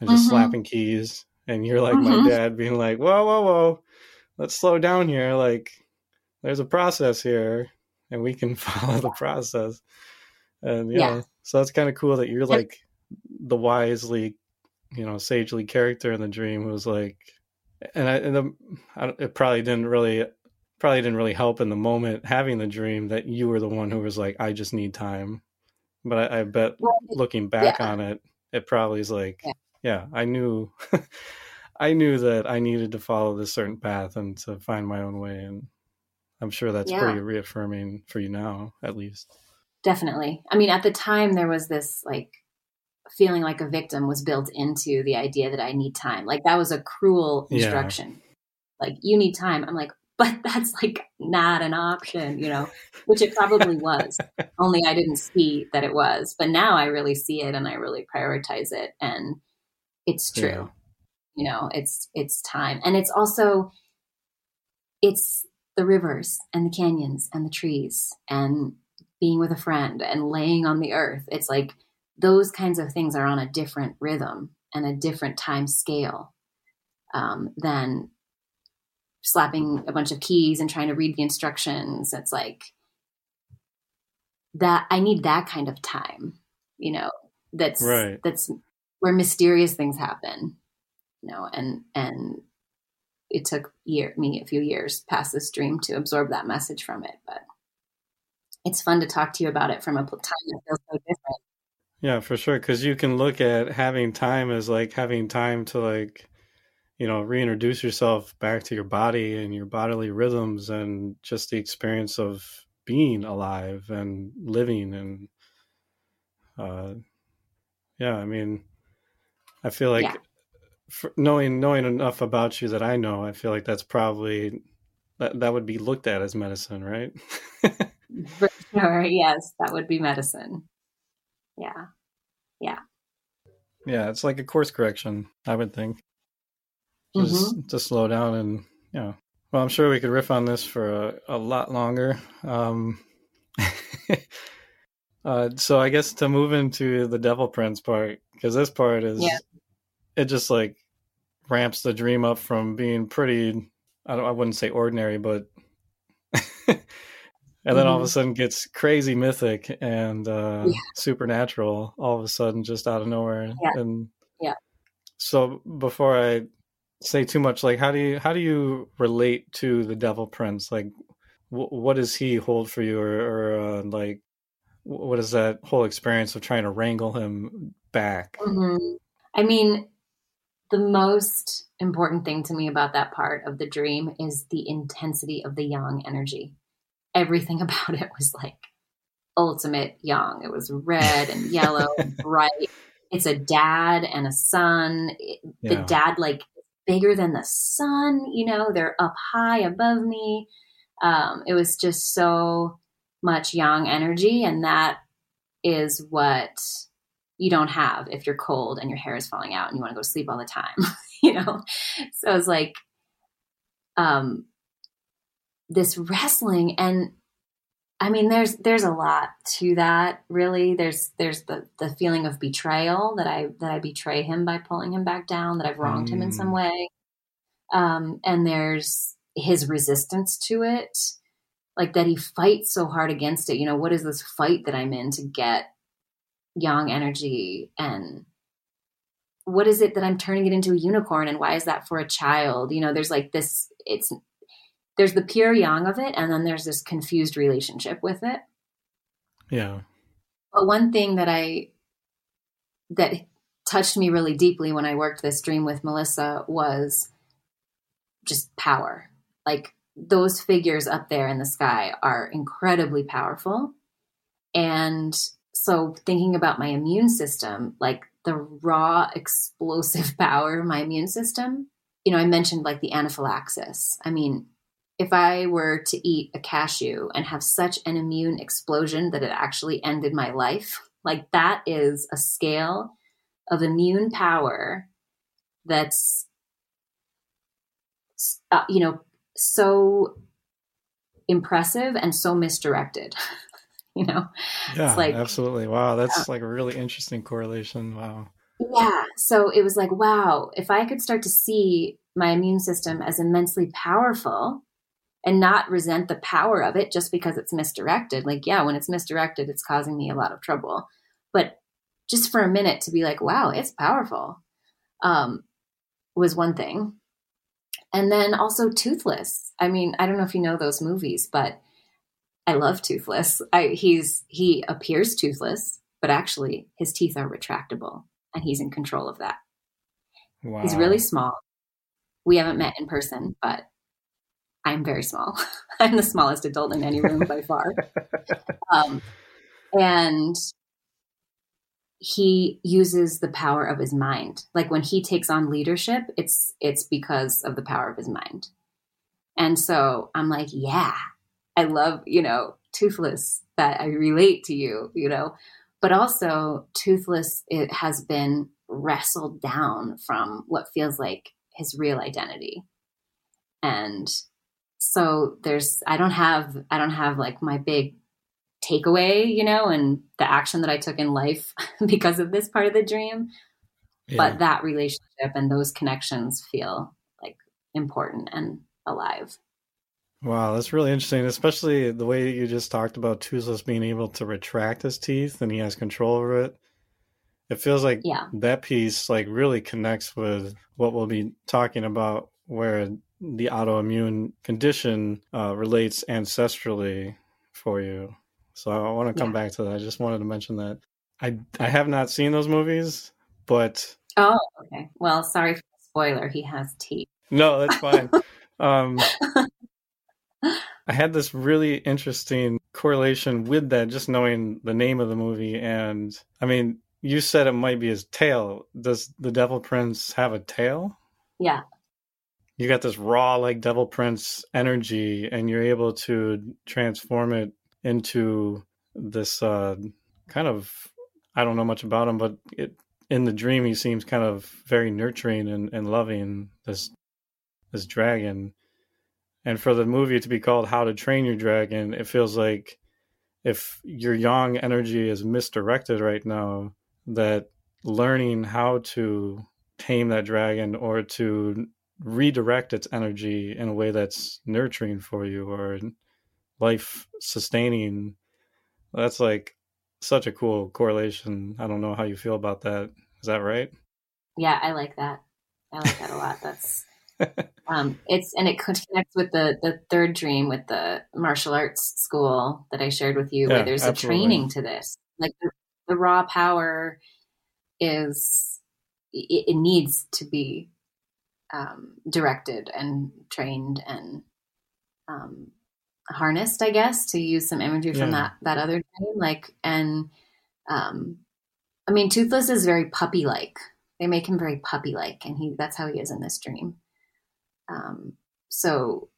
and just mm-hmm. slapping keys. And you're like mm-hmm. my dad being like, whoa, whoa, whoa, let's slow down here. Like there's a process here. and we can follow the process. And, you yeah. know, so that's kind of cool that you're like the wisely, you know, sagely character in the dream who's like, and I, and the, I, it probably didn't really, probably didn't really help in the moment having the dream that you were the one who was like, I just need time. But I, I bet well, looking back yeah. on it, it probably is like, yeah, yeah I knew, I knew that I needed to follow this certain path and to find my own way. And I'm sure that's yeah. pretty reaffirming for you now, at least. Definitely. I mean, at the time there was this like feeling like a victim was built into the idea that I need time. Like that was a cruel instruction. Yeah. Like you need time. I'm like, but that's like not an option, you know, which it probably was. Only I didn't see that it was, but now I really see it and I really prioritize it. And it's true. Yeah. You know, it's, it's time. And it's also, it's the rivers and the canyons and the trees and being with a friend and laying on the earth. It's like those kinds of things are on a different rhythm and a different time scale um, than slapping a bunch of keys and trying to read the instructions. It's like that. I need that kind of time, you know, that's, right. that's where mysterious things happen, you know, and, and it took year, me a few years past this dream to absorb that message from it. But it's fun to talk to you about it from a time that feels so different. Yeah, for sure. Because you can look at having time as like having time to like, you know, reintroduce yourself back to your body and your bodily rhythms and just the experience of being alive and living. And uh, yeah, I mean, I feel like yeah. for knowing, knowing enough about you that I know, I feel like that's probably, that, that would be looked at as medicine, right? For sure. Yes. That would be medicine. Yeah. Yeah. Yeah. It's like a course correction, I would think. Just mm-hmm. to slow down and, you know, well, I'm sure we could riff on this for a, a lot longer. Um, uh, so I guess to move into the Devil Prince part, because this part is, yeah. it just like ramps the dream up from being pretty, I don't, I wouldn't say ordinary, but, and then mm-hmm. all of a sudden gets crazy mythic and uh, yeah. supernatural all of a sudden just out of nowhere. Yeah. And yeah. so before I say too much, like how do you how do you relate to the Devil Prince? Like w- what does he hold for you, or, or uh, like w- what is that whole experience of trying to wrangle him back? Mm-hmm. I mean, the most important thing to me about that part of the dream is the intensity of the yang energy. Everything about it was like ultimate yang. It was red and yellow and bright. It's a dad and a son. It, yeah. The dad like bigger than the sun, you know, they're up high above me. Um, it was just so much yang energy. And that is what you don't have if you're cold and your hair is falling out and you want to go to sleep all the time, you know? So it's like, um, this wrestling. And I mean, there's, there's a lot to that really. There's, there's the, the feeling of betrayal that I, that I betray him by pulling him back down, that I've wronged mm. him in some way. Um, and there's his resistance to it, like that he fights so hard against it. You know, what is this fight that I'm in to get yang energy? And what is it that I'm turning it into a unicorn? And why is that for a child? You know, there's like this, it's, there's the pure yang of it. And then there's this confused relationship with it. Yeah. But one thing that I, that touched me really deeply when I worked this dream with Melissa was just power. Like those figures up there in the sky are incredibly powerful. And so thinking about my immune system, like the raw explosive power of my immune system, you know, I mentioned like the anaphylaxis. I mean, if I were to eat a cashew and have such an immune explosion that it actually ended my life, like that is a scale of immune power that's, uh, you know, so impressive and so misdirected, you know? Yeah, it's like, absolutely. Wow. That's uh, like a really interesting correlation. Wow. Yeah. So it was like, wow, if I could start to see my immune system as immensely powerful, and not resent the power of it just because it's misdirected. Like, yeah, when it's misdirected, it's causing me a lot of trouble. But just for a minute to be like, wow, it's powerful, um, was one thing. And then also Toothless. I mean, I don't know if you know those movies, but I love Toothless. I, he's he appears toothless, but actually his teeth are retractable, and he's in control of that. Wow. He's really small. We haven't met in person, but I'm very small. I'm the smallest adult in any room by far. Um, and he uses the power of his mind. Like when he takes on leadership, it's it's because of the power of his mind. And so I'm like, yeah, I love, you know, Toothless, that I relate to you, you know. But also Toothless, it has been wrestled down from what feels like his real identity. And so there's, I don't have, I don't have like my big takeaway, you know, and the action that I took in life because of this part of the dream, yeah. But that relationship and those connections feel like important and alive. Wow. That's really interesting. Especially the way that you just talked about Toothless being able to retract his teeth and he has control over it. It feels like yeah. that piece like really connects with what we'll be talking about, where the autoimmune condition uh, relates ancestrally for you. So I want to come yeah. back to that. I just wanted to mention that. I I have not seen those movies, but... Oh, okay. Well, sorry for the spoiler. He has teeth. No, that's fine. um, I had this really interesting correlation with that, just knowing the name of the movie. And, I mean, you said it might be his tail. Does the Devil Prince have a tail? Yeah. You got this raw, like, Devil Prince energy, and you're able to transform it into this uh, kind of, I don't know much about him, but it, in the dream, he seems kind of very nurturing and, and loving, this this dragon. And for the movie to be called How to Train Your Dragon, it feels like if your yang energy is misdirected right now, that learning how to tame that dragon or to redirect its energy in a way that's nurturing for you or life sustaining. That's like such a cool correlation. I don't know how you feel about that. Is that right? Yeah, I like that. I like that a lot. That's um, it's, and it connects with the, the third dream with the martial arts school that I shared with you, yeah, where there's absolutely. a training to this, like the, the raw power is, it, it needs to be Um, directed and trained and um, harnessed, I guess, to use some imagery from yeah. that, that other dream. Like, and um, I mean, Toothless is very puppy-like. They make him very puppy-like, and he that's how he is in this dream. Um, so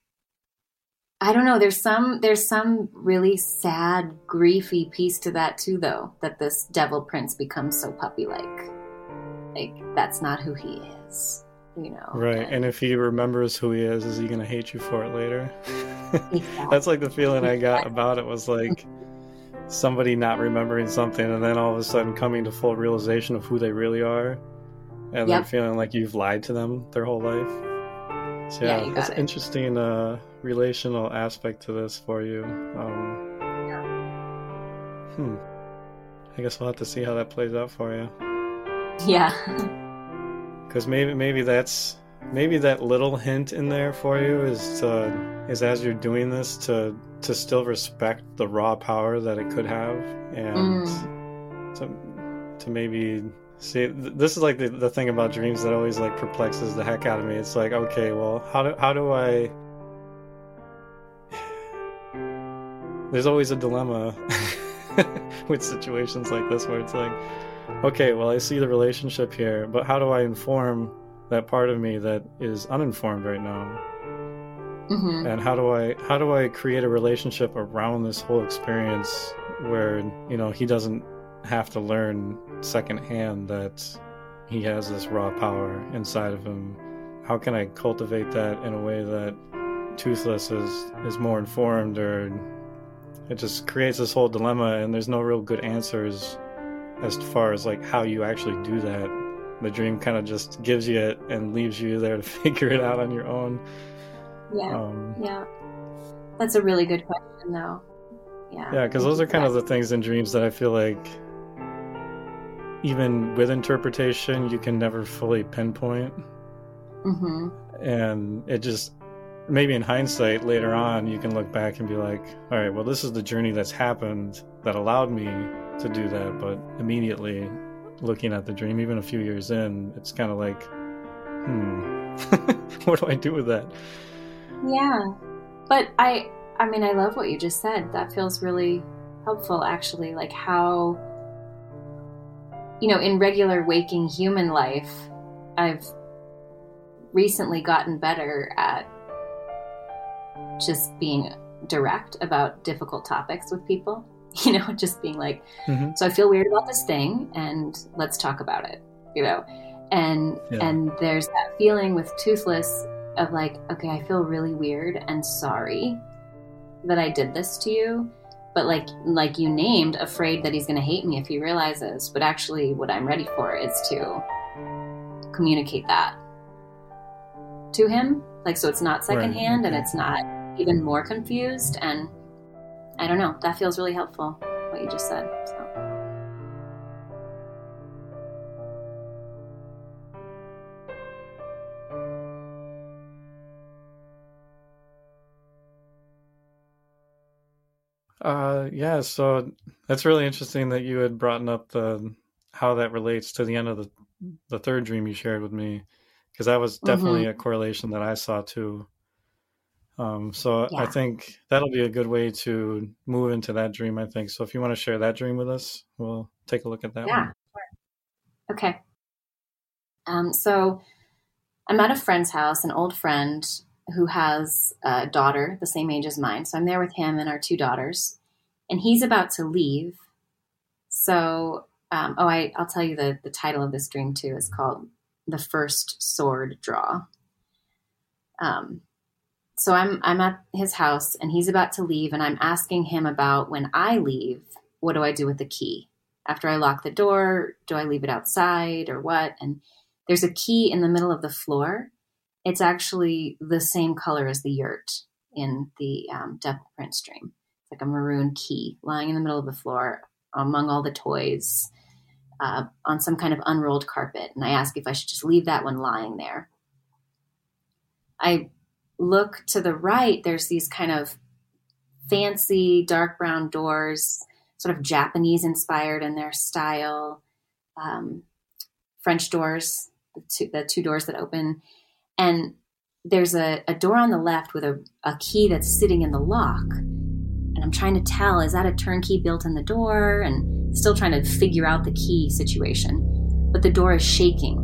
I don't know. There's some there's some really sad, griefy piece to that too, though, that this Devil Prince becomes so puppy-like. Like, that's not who he is. You know, right, and, and if he remembers who he is, is he going to hate you for it later? Exactly. That's like the feeling I got about it, was like somebody not remembering something and then all of a sudden coming to full realization of who they really are, and yep. then feeling like you've lied to them their whole life. So yeah, yeah that's an interesting uh, relational aspect to this for you. Um, yeah. Hmm. I guess we'll have to see how that plays out for you. Yeah. Because maybe maybe that's maybe that little hint in there for you is to, is as you're doing this to to still respect the raw power that it could have, and mm. to to maybe see. This is like the, the thing about dreams that always like perplexes the heck out of me. It's like, okay, well, how do how do I? There's always a dilemma with situations like this where it's like, okay, well, I see the relationship here, but how do I inform that part of me that is uninformed right now? Mm-hmm. And how do I how do I create a relationship around this whole experience where, you know, he doesn't have to learn secondhand that he has this raw power inside of him? How can I cultivate that in a way that Toothless is, is more informed? Or it just creates this whole dilemma, and there's no real good answers as far as like how you actually do that. The dream kind of just gives you it and leaves you there to figure it out on your own. Yeah, um, yeah. That's a really good question, though. Yeah. Yeah, because those are kind of the things in dreams that I feel like, even with interpretation, you can never fully pinpoint. Mm-hmm. And it just, maybe in hindsight, later on, you can look back and be like, all right, well, this is the journey that's happened that allowed me to do that. But immediately looking at the dream, even a few years in, it's kind of like, hmm, what do I do with that? Yeah. But I, I mean, I love what you just said. That feels really helpful, actually. Like how, you know, in regular waking human life, I've recently gotten better at just being direct about difficult topics with people, you know, just being like, mm-hmm. So I feel weird about this thing and let's talk about it, you know? And, yeah. and there's that feeling with Toothless of like, okay, I feel really weird and sorry that I did this to you. But like, like you named, afraid that he's going to hate me if he realizes, but actually what I'm ready for is to communicate that to him. Like, so it's not secondhand, right, okay. And it's not even more confused. And I don't know, that feels really helpful, what you just said. So. Uh, yeah, so that's really interesting that you had brought up the, how that relates to the end of the, the third dream you shared with me. Because that was definitely mm-hmm. a correlation that I saw too. Um, so yeah. I think that'll be a good way to move into that dream, I think. So if you want to share that dream with us, we'll take a look at that yeah, one. Sure. Okay. Um, so I'm at a friend's house, an old friend who has a daughter the same age as mine. So I'm there with him and our two daughters. And he's about to leave. So, um, oh, I, I'll tell you the, the title of this dream too. It's called The First Sword Draw. Um, so I'm, I'm at his house and he's about to leave and I'm asking him about when I leave, what do I do with the key? After I lock the door, do I leave it outside or what? And there's a key in the middle of the floor. It's actually the same color as the yurt in the um, Devil Prince dream. It's like a maroon key lying in the middle of the floor among all the toys, Uh, on some kind of unrolled carpet. And I ask if I should just leave that one lying there. I look to the right, there's these kind of fancy dark brown doors, sort of Japanese inspired in their style, um, French doors, the two, the two doors that open. And there's a, a door on the left with a, a key that's sitting in the lock. And I'm trying to tell, is that a turnkey built in the door? And still trying to figure out the key situation, but the door is shaking,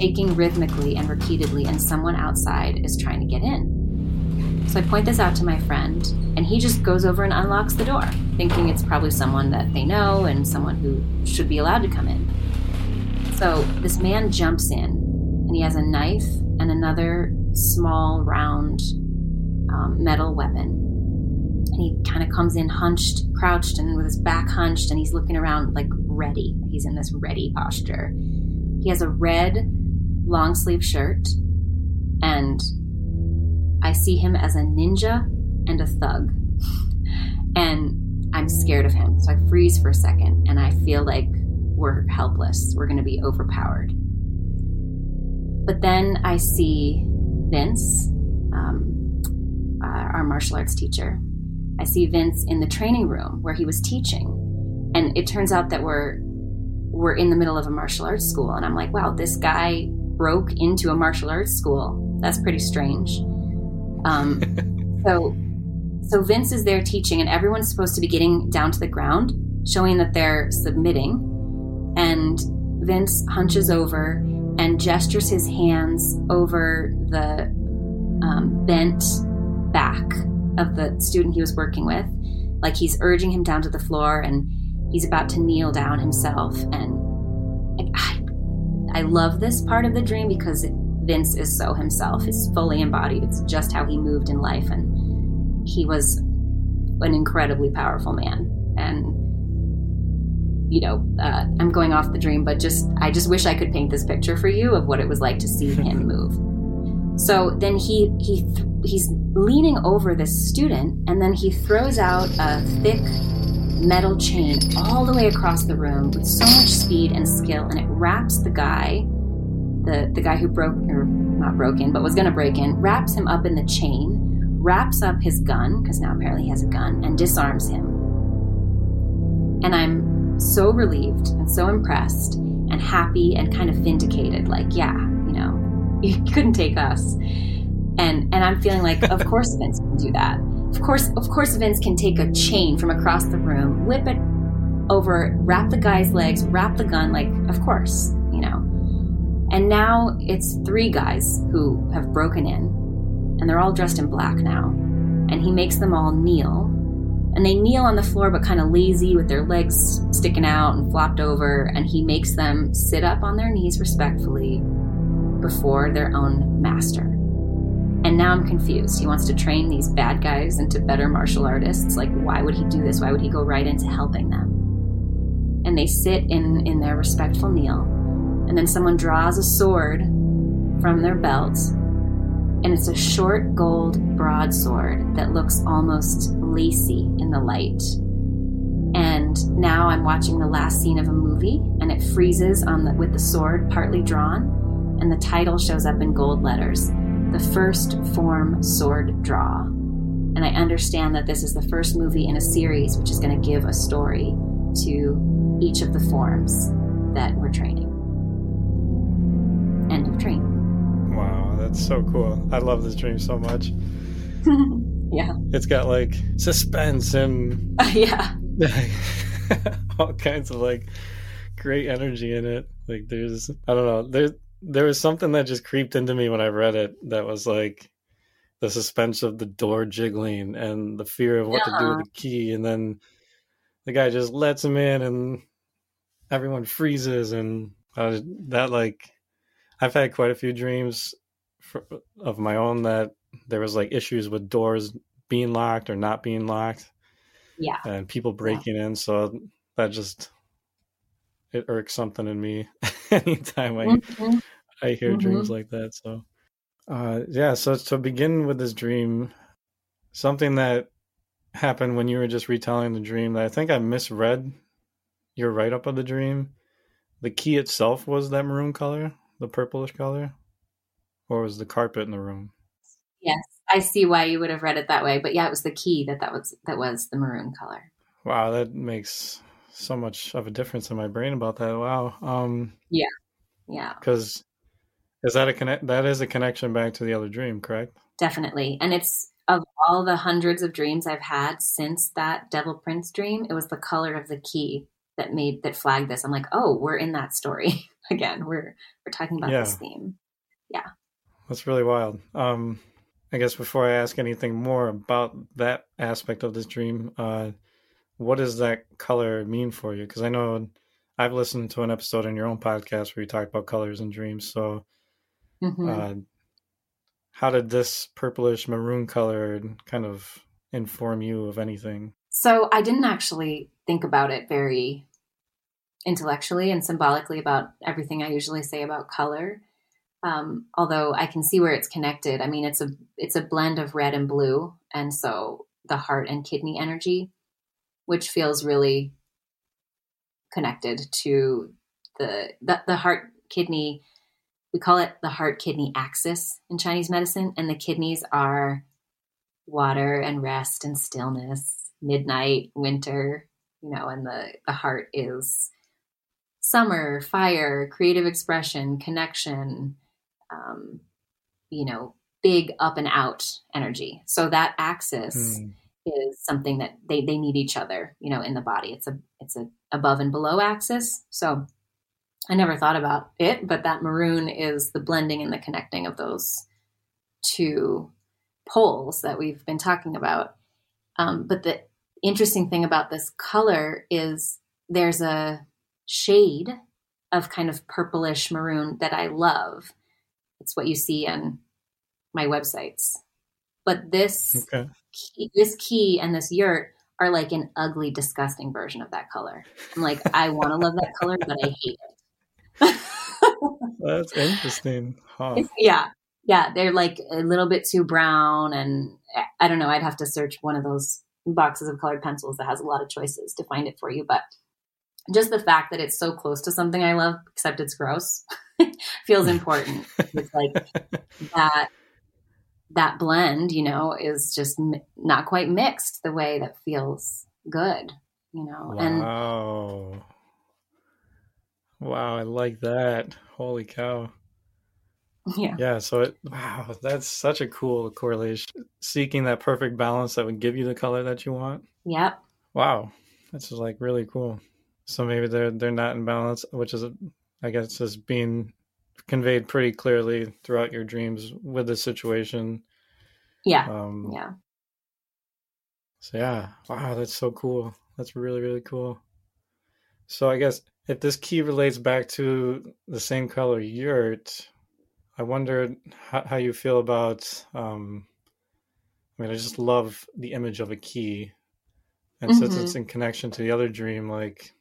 shaking rhythmically and repeatedly, and someone outside is trying to get in. So I point this out to my friend, and he just goes over and unlocks the door, thinking it's probably someone that they know and someone who should be allowed to come in. So this man jumps in, and he has a knife and another small, round um, metal weapon. And he kind of comes in hunched, crouched, and with his back hunched, and he's looking around like ready. He's in this ready posture. He has a red long sleeve shirt, and I see him as a ninja and a thug. And I'm scared of him. So I freeze for a second, and I feel like we're helpless. We're going to be overpowered. But then I see Vince, um, uh, our martial arts teacher. I see Vince in the training room where he was teaching. And it turns out that we're we're in the middle of a martial arts school. And I'm like, wow, this guy broke into a martial arts school. That's pretty strange. Um, so so Vince is there teaching, and everyone's supposed to be getting down to the ground, showing that they're submitting. And Vince hunches over and gestures his hands over the um, bent back of the student he was working with, like he's urging him down to the floor, and he's about to kneel down himself. And like, I, I love this part of the dream because Vince is so himself. He's fully embodied. It's just how he moved in life, and he was an incredibly powerful man. And you know, uh, I'm going off the dream, but just I just wish I could paint this picture for you of what it was like to see him move. So then he he. Th- he's leaning over this student, and then he throws out a thick metal chain all the way across the room with so much speed and skill, and it wraps the guy, the, the guy who broke, or not broke in, but was going to break in, wraps him up in the chain, wraps up his gun, because now apparently he has a gun, and disarms him. And I'm so relieved and so impressed and happy and kind of vindicated, like, yeah, you know, you couldn't take us. And and I'm feeling like, of course Vince can do that. Of course, of course Vince can take a chain from across the room, whip it over, wrap the guy's legs, wrap the gun, like, of course, you know. And now it's three guys who have broken in, and they're all dressed in black now. And he makes them all kneel. And they kneel on the floor, but kind of lazy, with their legs sticking out and flopped over. And he makes them sit up on their knees respectfully before their own master. And now I'm confused. He wants to train these bad guys into better martial artists. Like, why would he do this? Why would he go right into helping them? And they sit in, in their respectful kneel. And then someone draws a sword from their belt. And it's a short gold broadsword that looks almost lacy in the light. And now I'm watching the last scene of a movie, and it freezes on the, with the sword partly drawn, and the title shows up in gold letters, The First Form Sword Draw. And I understand that this is the first movie in a series which is going to give a story to each of the forms that we're training. End of train. Wow, that's so cool. I love this dream so much. Yeah. It's got, like, suspense and... Uh, yeah. all kinds of, like, great energy in it. Like, there's... I don't know. There, there was something that just creeped into me when I read it that was, like, the suspense of the door jiggling and the fear of what yeah. to do with the key. And then the guy just lets him in and everyone freezes. And I was, that, like... I've had quite a few dreams for, of my own that there was like issues with doors being locked or not being locked. Yeah. And people breaking yeah. in. So that just, it irks something in me anytime I, mm-hmm. I hear mm-hmm. dreams like that. So, uh, yeah. So to begin with this dream, something that happened when you were just retelling the dream that I think I misread your write-up of the dream. The key itself was that maroon color. The purplish color, or was the carpet in the room? Yes, I see why you would have read it that way. But yeah, it was the key that that was that was the maroon color. Wow, that makes so much of a difference in my brain about that. Wow. Um, yeah, yeah. Because is that a connect? That is a connection back to the other dream, correct? Definitely, and it's of all the hundreds of dreams I've had since that Devil Prince dream, it was the color of the key that made that flagged this. I'm like, oh, we're in that story. Again, we're we're talking about yeah. this theme. Yeah. That's really wild. Um, I guess before I ask anything more about that aspect of this dream, uh, what does that color mean for you? Because I know I've listened to an episode on your own podcast where you talk about colors and dreams. So mm-hmm. uh, how did this purplish maroon color kind of inform you of anything? So I didn't actually think about it very intellectually and symbolically about everything I usually say about color. Um, although I can see where it's connected. I mean, it's a, it's a blend of red and blue. And so the heart and kidney energy, which feels really connected to the, the, the heart kidney, we call it the heart kidney axis in Chinese medicine. And the kidneys are water and rest and stillness, midnight, winter, you know, and the, the heart is summer, fire, creative expression, connection, um, you know, big up and out energy. So that axis mm. is something that they, they need each other, you know, in the body. It's a, it's a above and below axis. So I never thought about it, but that maroon is the blending and the connecting of those two poles that we've been talking about. Um, but the interesting thing about this color is there's a shade of kind of purplish maroon that I love. It's what you see on my websites. But this okay. key, this key and this yurt are like an ugly, disgusting version of that color. I'm like, I want to love that color, but I hate it. That's interesting. Huh. Yeah. yeah, they're like a little bit too brown. And I don't know, I'd have to search one of those boxes of colored pencils that has a lot of choices to find it for you. But just the fact that it's so close to something I love, except it's gross, feels important. It's like that, that blend, you know, is just m- not quite mixed the way that feels good, you know? Wow. And Wow, I like that. Holy cow. Yeah. Yeah. So it, wow, that's such a cool correlation. Seeking that perfect balance that would give you the color that you want. Yep. Wow. That's like really cool. So maybe they're, they're not in balance, which is, I guess, is being conveyed pretty clearly throughout your dreams with the situation. Yeah. Um, yeah. So yeah. Wow. That's so cool. That's really, really cool. So I guess if this key relates back to the same color yurt, I wondered how, how you feel about, um, I mean, I just love the image of a key. And mm-hmm. since it's in connection to the other dream, like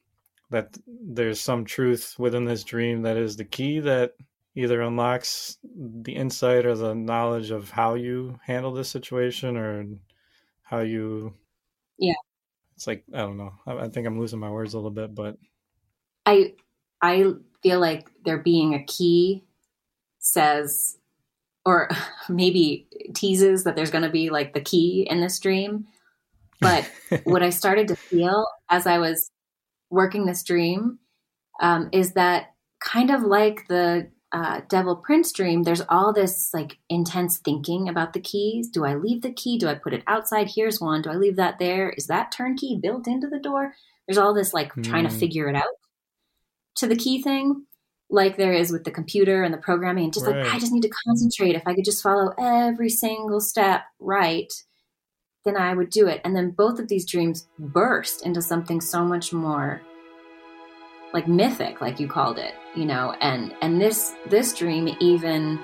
that there's some truth within this dream that is the key that either unlocks the insight or the knowledge of how you handle this situation or how you, yeah, it's like, I don't know. I, I think I'm losing my words a little bit, but I I feel like there being a key says, or maybe teases that there's going to be like the key in this dream. But what I started to feel as I was working this dream um, is that kind of like the uh, Devil Prince dream, there's all this like intense thinking about the keys. Do I leave the key? Do I put it outside? Here's one. Do I leave that there? Is that turnkey built into the door? There's all this like mm. trying to figure it out to the key thing, like there is with the computer and the programming, and just right. like, I just need to concentrate. If I could just follow every single step right, then I would do it. And then both of these dreams burst into something so much more like mythic, like you called it, you know, and, and this, this dream even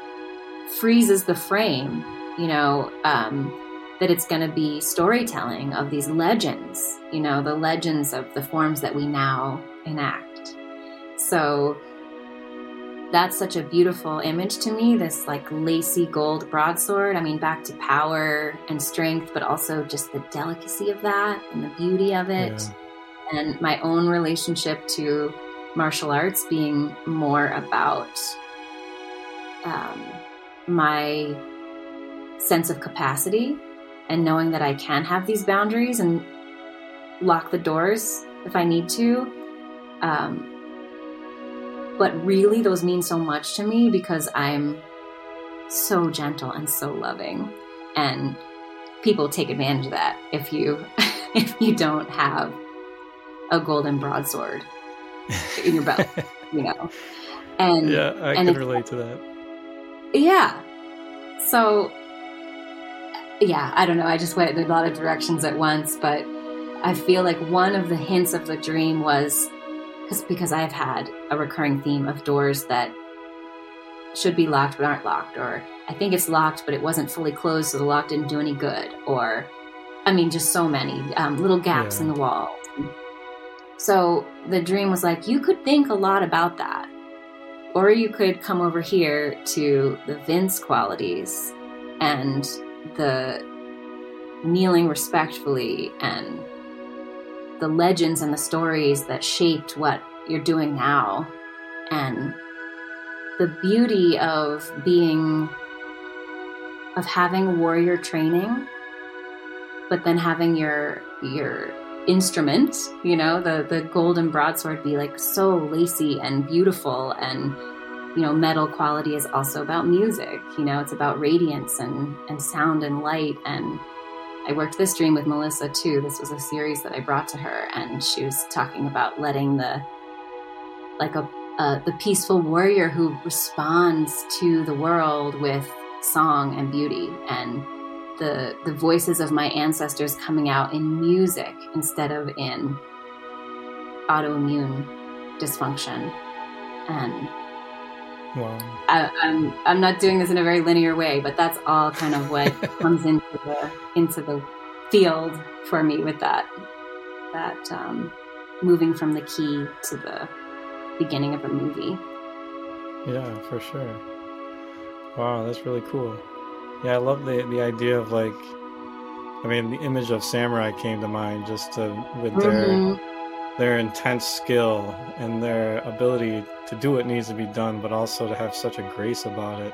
freezes the frame, you know, um, that it's going to be storytelling of these legends, you know, the legends of the forms that we now enact. So that's such a beautiful image to me, this like lacy gold broadsword. I mean, back to power and strength, but also just the delicacy of that and the beauty of it. Yeah. And my own relationship to martial arts being more about um, my sense of capacity and knowing that I can have these boundaries and lock the doors if I need to. Um, But really, those mean so much to me because I'm so gentle and so loving, and people take advantage of that if you if you don't have a golden broadsword in your belt, you know. And yeah, I and can relate to that. Yeah. So yeah, I don't know. I just went in a lot of directions at once, but I feel like one of the hints of the dream was. Because I've had a recurring theme of doors that should be locked but aren't locked, or I think it's locked but it wasn't fully closed so the lock didn't do any good, or I mean just so many um, little gaps yeah. in the wall. So the dream was like, you could think a lot about that, or you could come over here to the Vince qualities and the kneeling respectfully and the legends and the stories that shaped what you're doing now, and the beauty of being, of having warrior training, but then having your, your instrument, you know, the, the golden broadsword be like so lacy and beautiful. And, you know, metal quality is also about music, you know, it's about radiance and, and sound and light. And I worked this dream with Melissa too. This was a series that I brought to her, and she was talking about letting the, like a, uh, the peaceful warrior who responds to the world with song and beauty, and the, the voices of my ancestors coming out in music instead of in autoimmune dysfunction. And wow. I, I'm I'm not doing this in a very linear way, but that's all kind of what comes into the into the field for me with that that um, moving from the key to the beginning of a movie. Yeah, for sure. Wow, that's really cool. Yeah, I love the the idea of, like, I mean, the image of samurai came to mind just to, with mm-hmm. their their intense skill and their ability to do what needs to be done, but also to have such a grace about it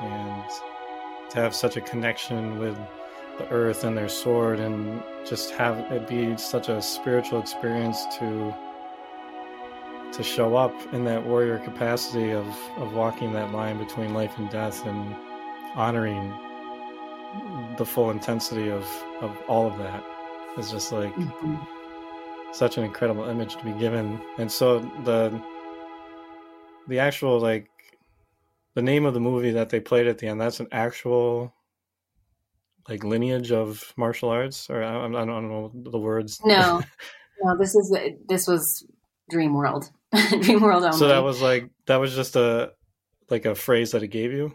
and to have such a connection with the earth and their sword, and just have it be such a spiritual experience to to show up in that warrior capacity of, of walking that line between life and death and honoring the full intensity of, of all of that. It's just like mm-hmm. such an incredible image to be given. And so the the actual, like, the name of the movie that they played at the end, that's an actual, like, lineage of martial arts, or I, I don't know the words. No, no, this is this was Dream World, Dream World only. So that was like that was just a like a phrase that it gave you.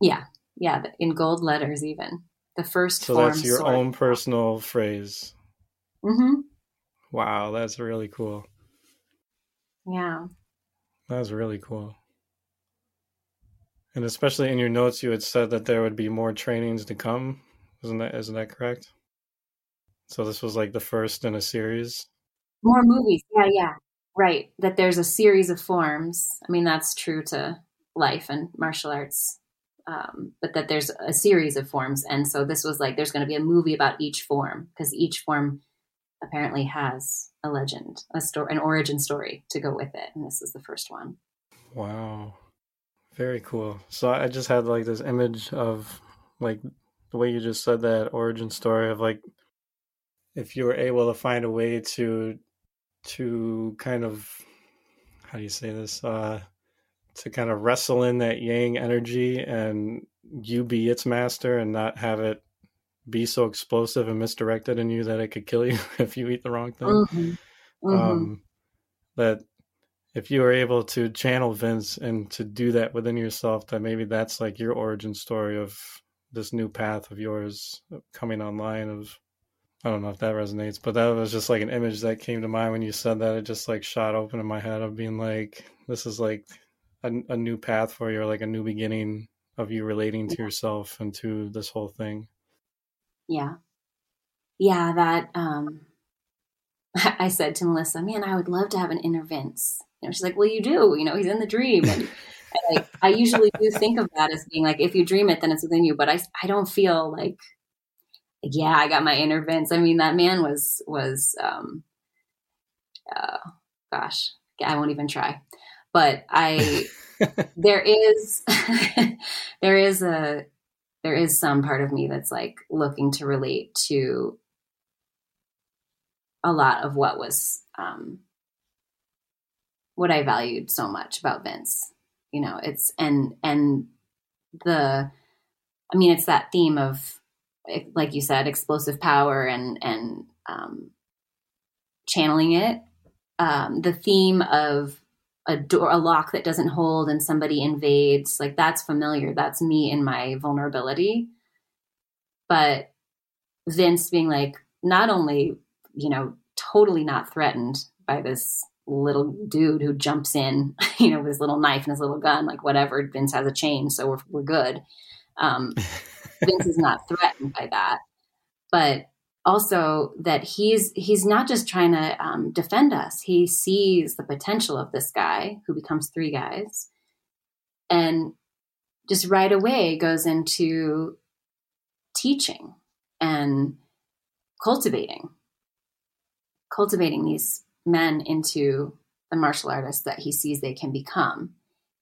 Yeah, yeah, in gold letters, even the first. So form that's your sword. Own personal phrase. Mm-hmm. Wow, that's really cool. Yeah. That's really cool. And especially in your notes, you had said that there would be more trainings to come. Isn't that isn't that correct? So this was like the first in a series. More movies, yeah, yeah, right. That there's a series of forms. I mean, that's true to life and martial arts, um, but that there's a series of forms. And so this was like, there's going to be a movie about each form, because each form apparently has a legend, a story, an origin story to go with it. And this is the first one. Wow. Very cool. So I just had like this image of, like, the way you just said that origin story of, like, if you were able to find a way to, to kind of, how do you say this? Uh, to kind of wrestle in that yang energy and you be its master and not have it be so explosive and misdirected in you that it could kill you if you eat the wrong thing. Mm-hmm. Mm-hmm. Um, that, if you were able to channel Vince and to do that within yourself, that maybe that's like your origin story of this new path of yours coming online of, I don't know if that resonates, but that was just like an image that came to mind when you said that. It just like shot open in my head of being like, this is like a, a new path for you, like a new beginning of you relating to yourself and to this whole thing. Yeah. Yeah. That, um, I said to Melissa, man, I would love to have an inner Vince. You know, she's like, well, you do, you know, he's in the dream. And, and like, I usually do think of that as being like, if you dream it, then it's within you. But I, I don't feel like, yeah, I got my inner Vince. I mean, that man was, was, um, uh, gosh, I won't even try. But I, there is, there is a, there is some part of me that's like looking to relate to a lot of what was, um, what I valued so much about Vince, you know, it's, and, and the, I mean, it's that theme of, like you said, explosive power and, and, um, channeling it. Um, the theme of a door, a lock that doesn't hold and somebody invades, like, that's familiar. That's me in my vulnerability. But Vince being like, not only, you know, totally not threatened by this little dude who jumps in, you know, with his little knife and his little gun, like, whatever, Vince has a chain, so we're we're good. Um, Vince is not threatened by that, but also that he's, he's not just trying to um, defend us. He sees the potential of this guy who becomes three guys and just right away goes into teaching and cultivating, cultivating these men into the martial artists that he sees they can become,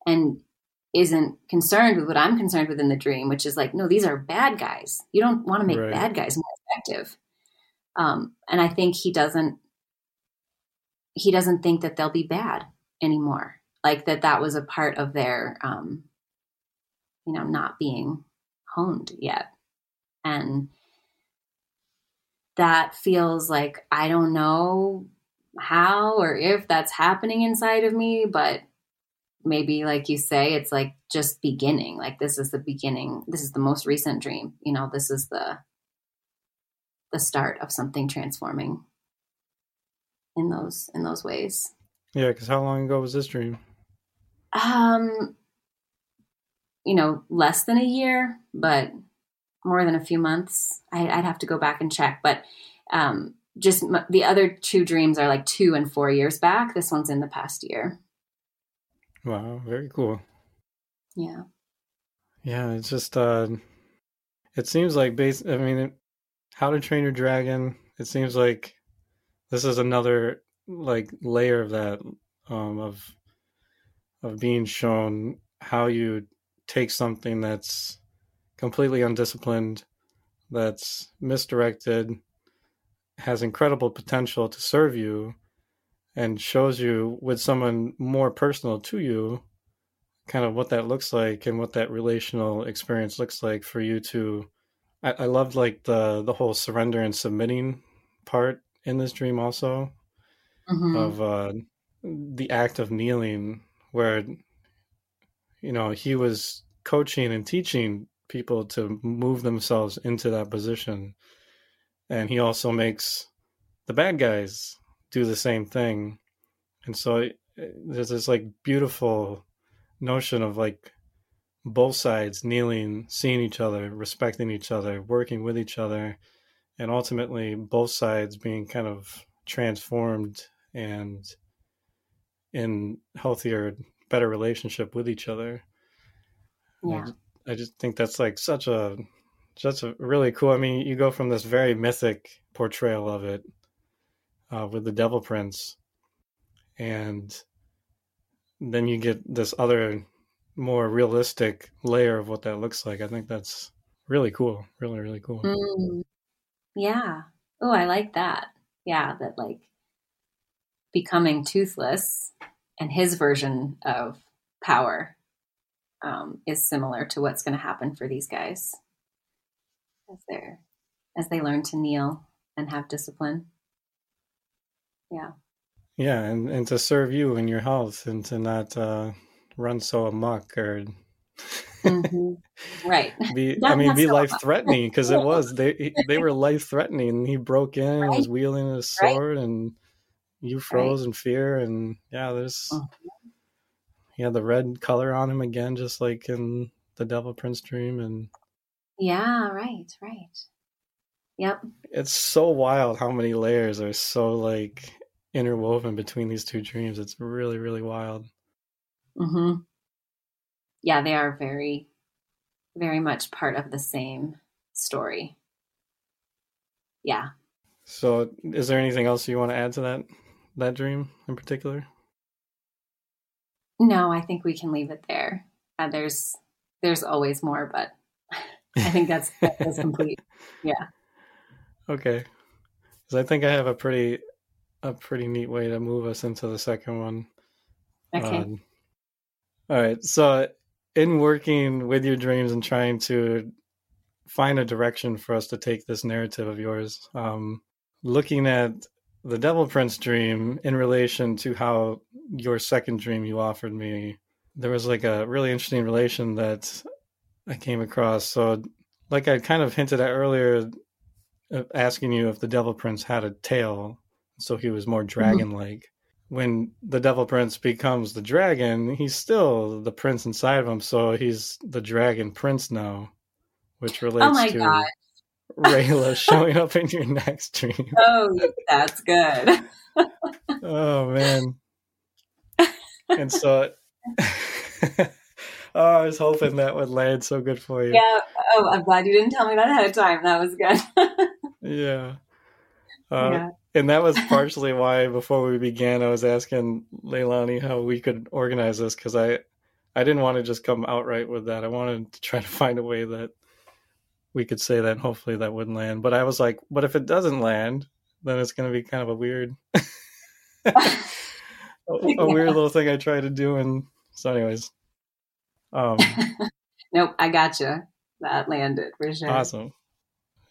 and isn't concerned with what I'm concerned with in the dream, which is like, no, these are bad guys. You don't want to make right. bad guys more effective. Um, and I think he doesn't, he doesn't think that they'll be bad anymore. Like that, that was a part of their, um, you know, not being honed yet. And that feels like, I don't know how or if that's happening inside of me, but maybe like you say, it's like just beginning. Like this is the beginning. This is the most recent dream. You know, this is the the start of something transforming in those in those ways. Yeah, because how long ago was this dream? Um, you know, less than a year, but more than a few months. I, I'd have to go back and check. But um, just m- the other two dreams are like two and four years back. This one's in the past year. Wow. Very cool. Yeah. Yeah. It's just, uh, it seems like, base, I mean, How to Train Your Dragon. It seems like this is another like layer of that, um, of, of being shown how you take something that's completely undisciplined, that's misdirected, has incredible potential to serve you, and shows you with someone more personal to you kind of what that looks like and what that relational experience looks like for you to. I, I loved like the the whole surrender and submitting part in this dream also, mm-hmm. of uh, the act of kneeling, where, you know, he was coaching and teaching people to move themselves into that position. And he also makes the bad guys do the same thing. And so it, it, there's this like beautiful notion of like both sides kneeling, seeing each other, respecting each other, working with each other, and ultimately both sides being kind of transformed and in healthier, better relationship with each other. Yeah. I just, I just think that's like such a, such a really cool. I mean, you go from this very mythic portrayal of it uh, with the Devil Prince, and then you get this other more realistic layer of what that looks like. I think that's really cool. Really, really cool. Mm. Yeah. Oh, I like that. Yeah. That like becoming Toothless and his version of power um, is similar to what's going to happen for these guys as they're, as they learn to kneel and have discipline. Yeah. Yeah. And, and to serve you and your health, and to not uh, run so amok or mm-hmm. right. Be, I mean, be so life threatening, because it was, they, they were life threatening, and he broke in, right. and was wielding his sword, right. and you froze right. in fear. And yeah, there's, oh. he had the red color on him again, just like in the Devil Prince dream. And yeah, right, right. Yep. It's so wild how many layers are so like interwoven between these two dreams. It's really, really wild. Mm-hmm. Yeah, they are very, very much part of the same story. Yeah. So is there anything else you want to add to that? That dream in particular? No, I think we can leave it there. Uh, there's there's always more, but I think that's that is complete. Yeah. Okay. So I think I have a pretty a pretty neat way to move us into the second one. Okay. Um, all right. So in working with your dreams and trying to find a direction for us to take this narrative of yours, um, looking at the Devil Prince dream in relation to how your second dream you offered me, there was like a really interesting relation that I came across. So like I kind of hinted at earlier, asking you if the Devil Prince had a tail, so he was more dragon-like. Mm-hmm. When the Devil Prince becomes the dragon, he's still the prince inside of him. So he's the Dragon Prince now, which relates oh my to... God. Rayla showing up in your next dream. Oh, that's good. Oh man. And so oh, I was hoping that would land so good for you. Yeah. Oh, I'm glad you didn't tell me that ahead of time. That was good. yeah. Uh, yeah. And that was partially why before we began, I was asking Leilani how we could organize this, because I, I didn't want to just come outright with that. I wanted to try to find a way that we could say that, and hopefully that wouldn't land. But I was like, but if it doesn't land, then it's going to be kind of a weird, a, yeah. a weird little thing I try to do. And so anyways. Um, nope. I gotcha. That landed for sure. Awesome.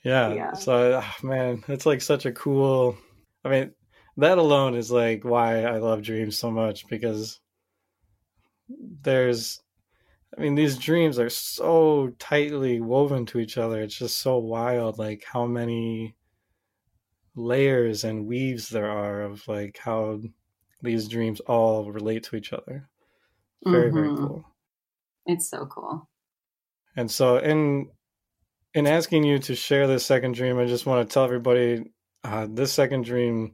Yeah. yeah. So oh, man, it's like such a cool, I mean, that alone is like why I love dreams so much, because there's, I mean, these dreams are so tightly woven to each other. It's just so wild, like how many layers and weaves there are of like how these dreams all relate to each other. Very, mm-hmm. very cool. It's so cool. And so in in asking you to share this second dream, I just want to tell everybody uh, this second dream,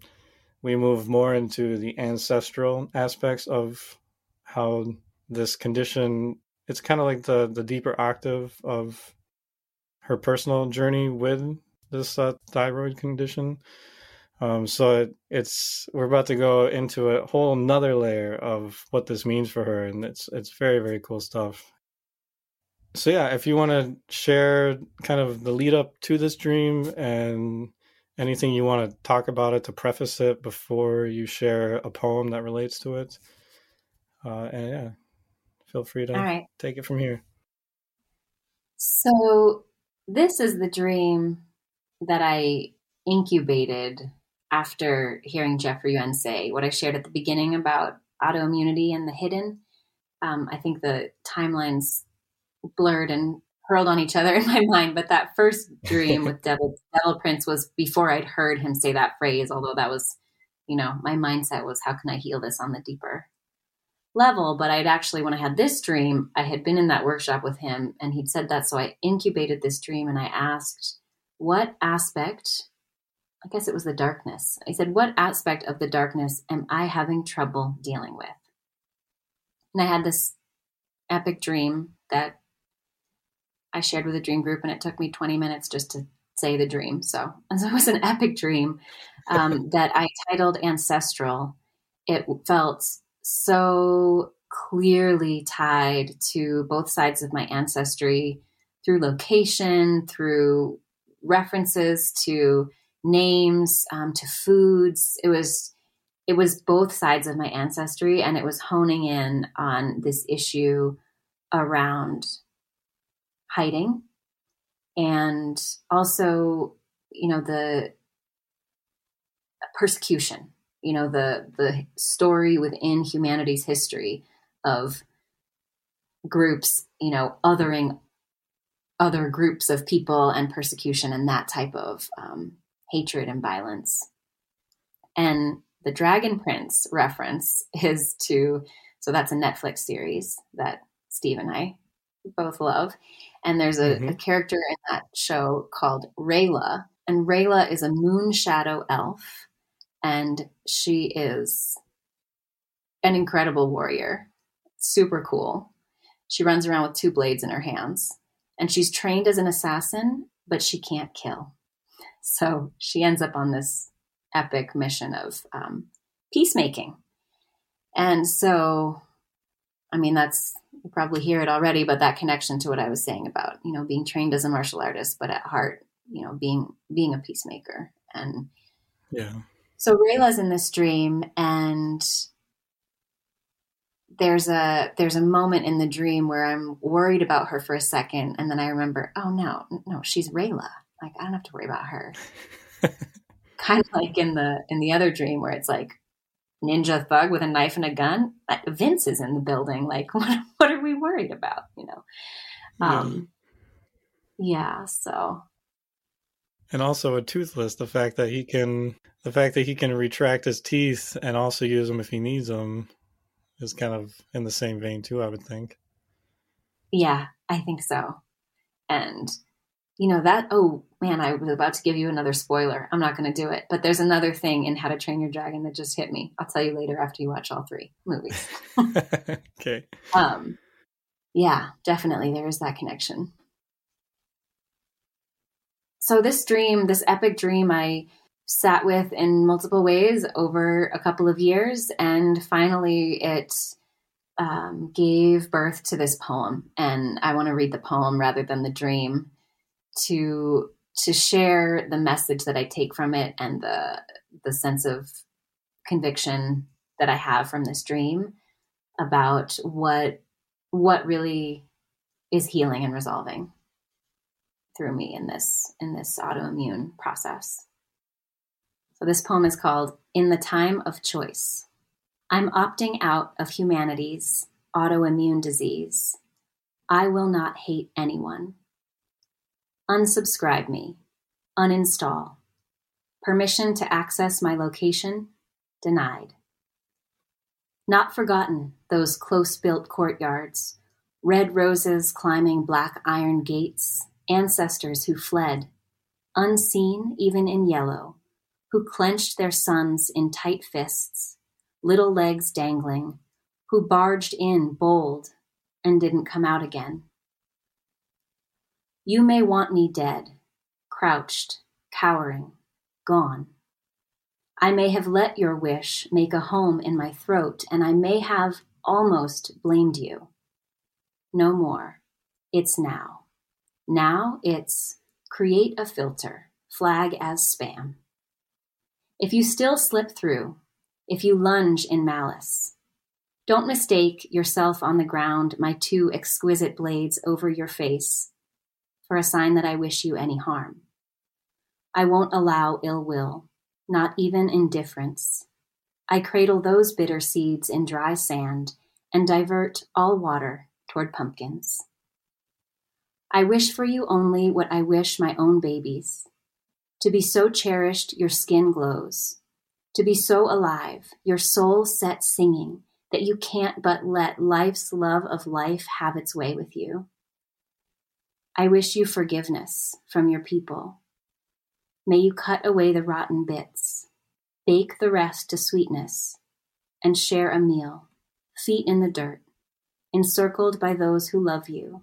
we move more into the ancestral aspects of how this condition, it's kind of like the, the deeper octave of her personal journey with this uh, thyroid condition. Um, so it, it's we're about to go into a whole nother layer of what this means for her. And it's it's very, very cool stuff. So, yeah, if you want to share kind of the lead up to this dream and anything you want to talk about it to preface it before you share a poem that relates to it. Uh, and, yeah, feel free to All right. take it from here. So this is the dream that I incubated after hearing Jeffrey Yuen say what I shared at the beginning about autoimmunity and the hidden. Um, I think the timelines blurred and hurled on each other in my mind, but that first dream with Devil, Devil Prince was before I'd heard him say that phrase, although that was, you know, my mindset was, how can I heal this on the deeper level? But I'd actually, when I had this dream, I had been in that workshop with him and he'd said that. So I incubated this dream and I asked, what aspect, I guess it was the darkness. I said, what aspect of the darkness am I having trouble dealing with? And I had this epic dream that I shared with a dream group, and it took me twenty minutes just to say the dream. So, and so it was an epic dream um, that I titled Ancestral. It felt so clearly tied to both sides of my ancestry through location, through references to names, um, to foods. It was, it was both sides of my ancestry, and it was honing in on this issue around hiding. And also, you know, the persecution, you know, the, the story within humanity's history of groups, you know, othering other groups of people and persecution and that type of um, hatred and violence. And the Dragon Prince reference is to, so that's a Netflix series that Steve and I both love. And there's a, mm-hmm. a character in that show called Rayla, and Rayla is a moon shadow elf, and she is an incredible warrior. Super cool. She runs around with two blades in her hands, and she's trained as an assassin, but she can't kill. So she ends up on this epic mission of um, peacemaking. And so, I mean, that's, you probably hear it already, but that connection to what I was saying about, you know, being trained as a martial artist, but at heart, you know, being, being a peacemaker. And yeah, so Rayla's in this dream, and there's a, there's a moment in the dream where I'm worried about her for a second. And then I remember, oh no, no, she's Rayla. Like, I don't have to worry about her. Kind of like in the, in the other dream where it's like, ninja thug with a knife and a gun, Vince is in the building. Like, what, what are we worried about? You know? Um, yeah. yeah. So. And also a Toothless, the fact that he can, the fact that he can retract his teeth and also use them if he needs them is kind of in the same vein too, I would think. Yeah, I think so. And you know that, oh man, I was about to give you another spoiler. I'm not going to do it, but there's another thing in How to Train Your Dragon that just hit me. I'll tell you later after you watch all three movies. Okay. Um, yeah, definitely. There is that connection. So this dream, this epic dream, I sat with in multiple ways over a couple of years. And finally it um, gave birth to this poem. And I want to read the poem rather than the dream, to to share the message that I take from it and the the sense of conviction that I have from this dream about what what really is healing and resolving through me in this in this autoimmune process. So this poem is called In the Time of Choice. I'm opting out of humanity's autoimmune disease. I will not hate anyone. Unsubscribe me, uninstall, permission to access my location, denied. Not forgotten those close-built courtyards red roses climbing black iron gates, ancestors who fled, unseen even in yellow, who clenched their sons in tight fists, little legs dangling, who barged in bold and didn't come out again. You may want me dead, crouched, cowering, gone. I may have let your wish make a home in my throat, and I may have almost blamed you. No more. It's now. Now it's create a filter, flag as spam. If you still slip through, if you lunge in malice, don't mistake yourself on the ground, my two exquisite blades over your face, for a sign that I wish you any harm. I won't allow ill will, not even indifference. I cradle those bitter seeds in dry sand and divert all water toward pumpkins. I wish for you only what I wish my own babies, to be so cherished your skin glows, to be so alive your soul set singing that you can't but let life's love of life have its way with you. I wish you forgiveness from your people. May you cut away the rotten bits, bake the rest to sweetness, and share a meal, feet in the dirt, encircled by those who love you,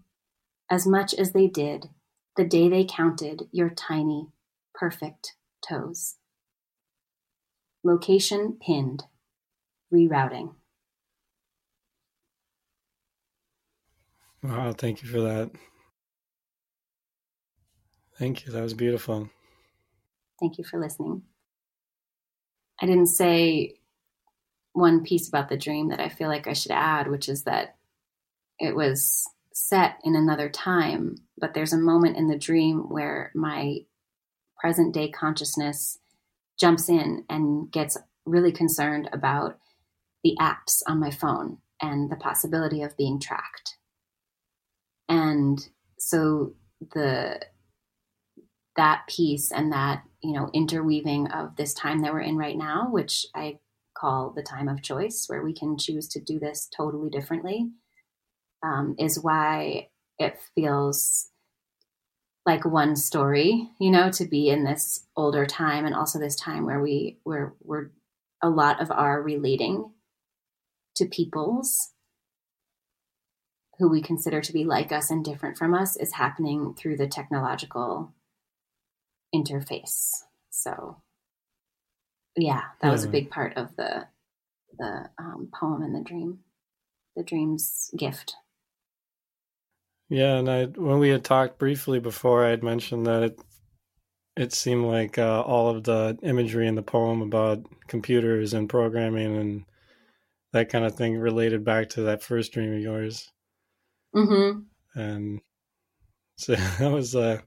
as much as they did the day they counted your tiny, perfect toes. Location pinned. Rerouting. Wow, thank you for that. Thank you. That was beautiful. Thank you for listening. I didn't say one piece about the dream that I feel like I should add, which is that it was set in another time, but there's a moment in the dream where my present day consciousness jumps in and gets really concerned about the apps on my phone and the possibility of being tracked. And so the that piece and that, you know, interweaving of this time that we're in right now, which I call the time of choice, where we can choose to do this totally differently, um, is why it feels like one story, you know, to be in this older time and also this time where we where we're a lot of our relating to peoples who we consider to be like us and different from us is happening through the technological interface. So yeah, that yeah. was a big part of the the um, poem and the dream, the dream's gift. Yeah, and I when we had talked briefly before, I had mentioned that it it seemed like uh, all of the imagery in the poem about computers and programming and that kind of thing related back to that first dream of yours. Mm-hmm. And so that was uh,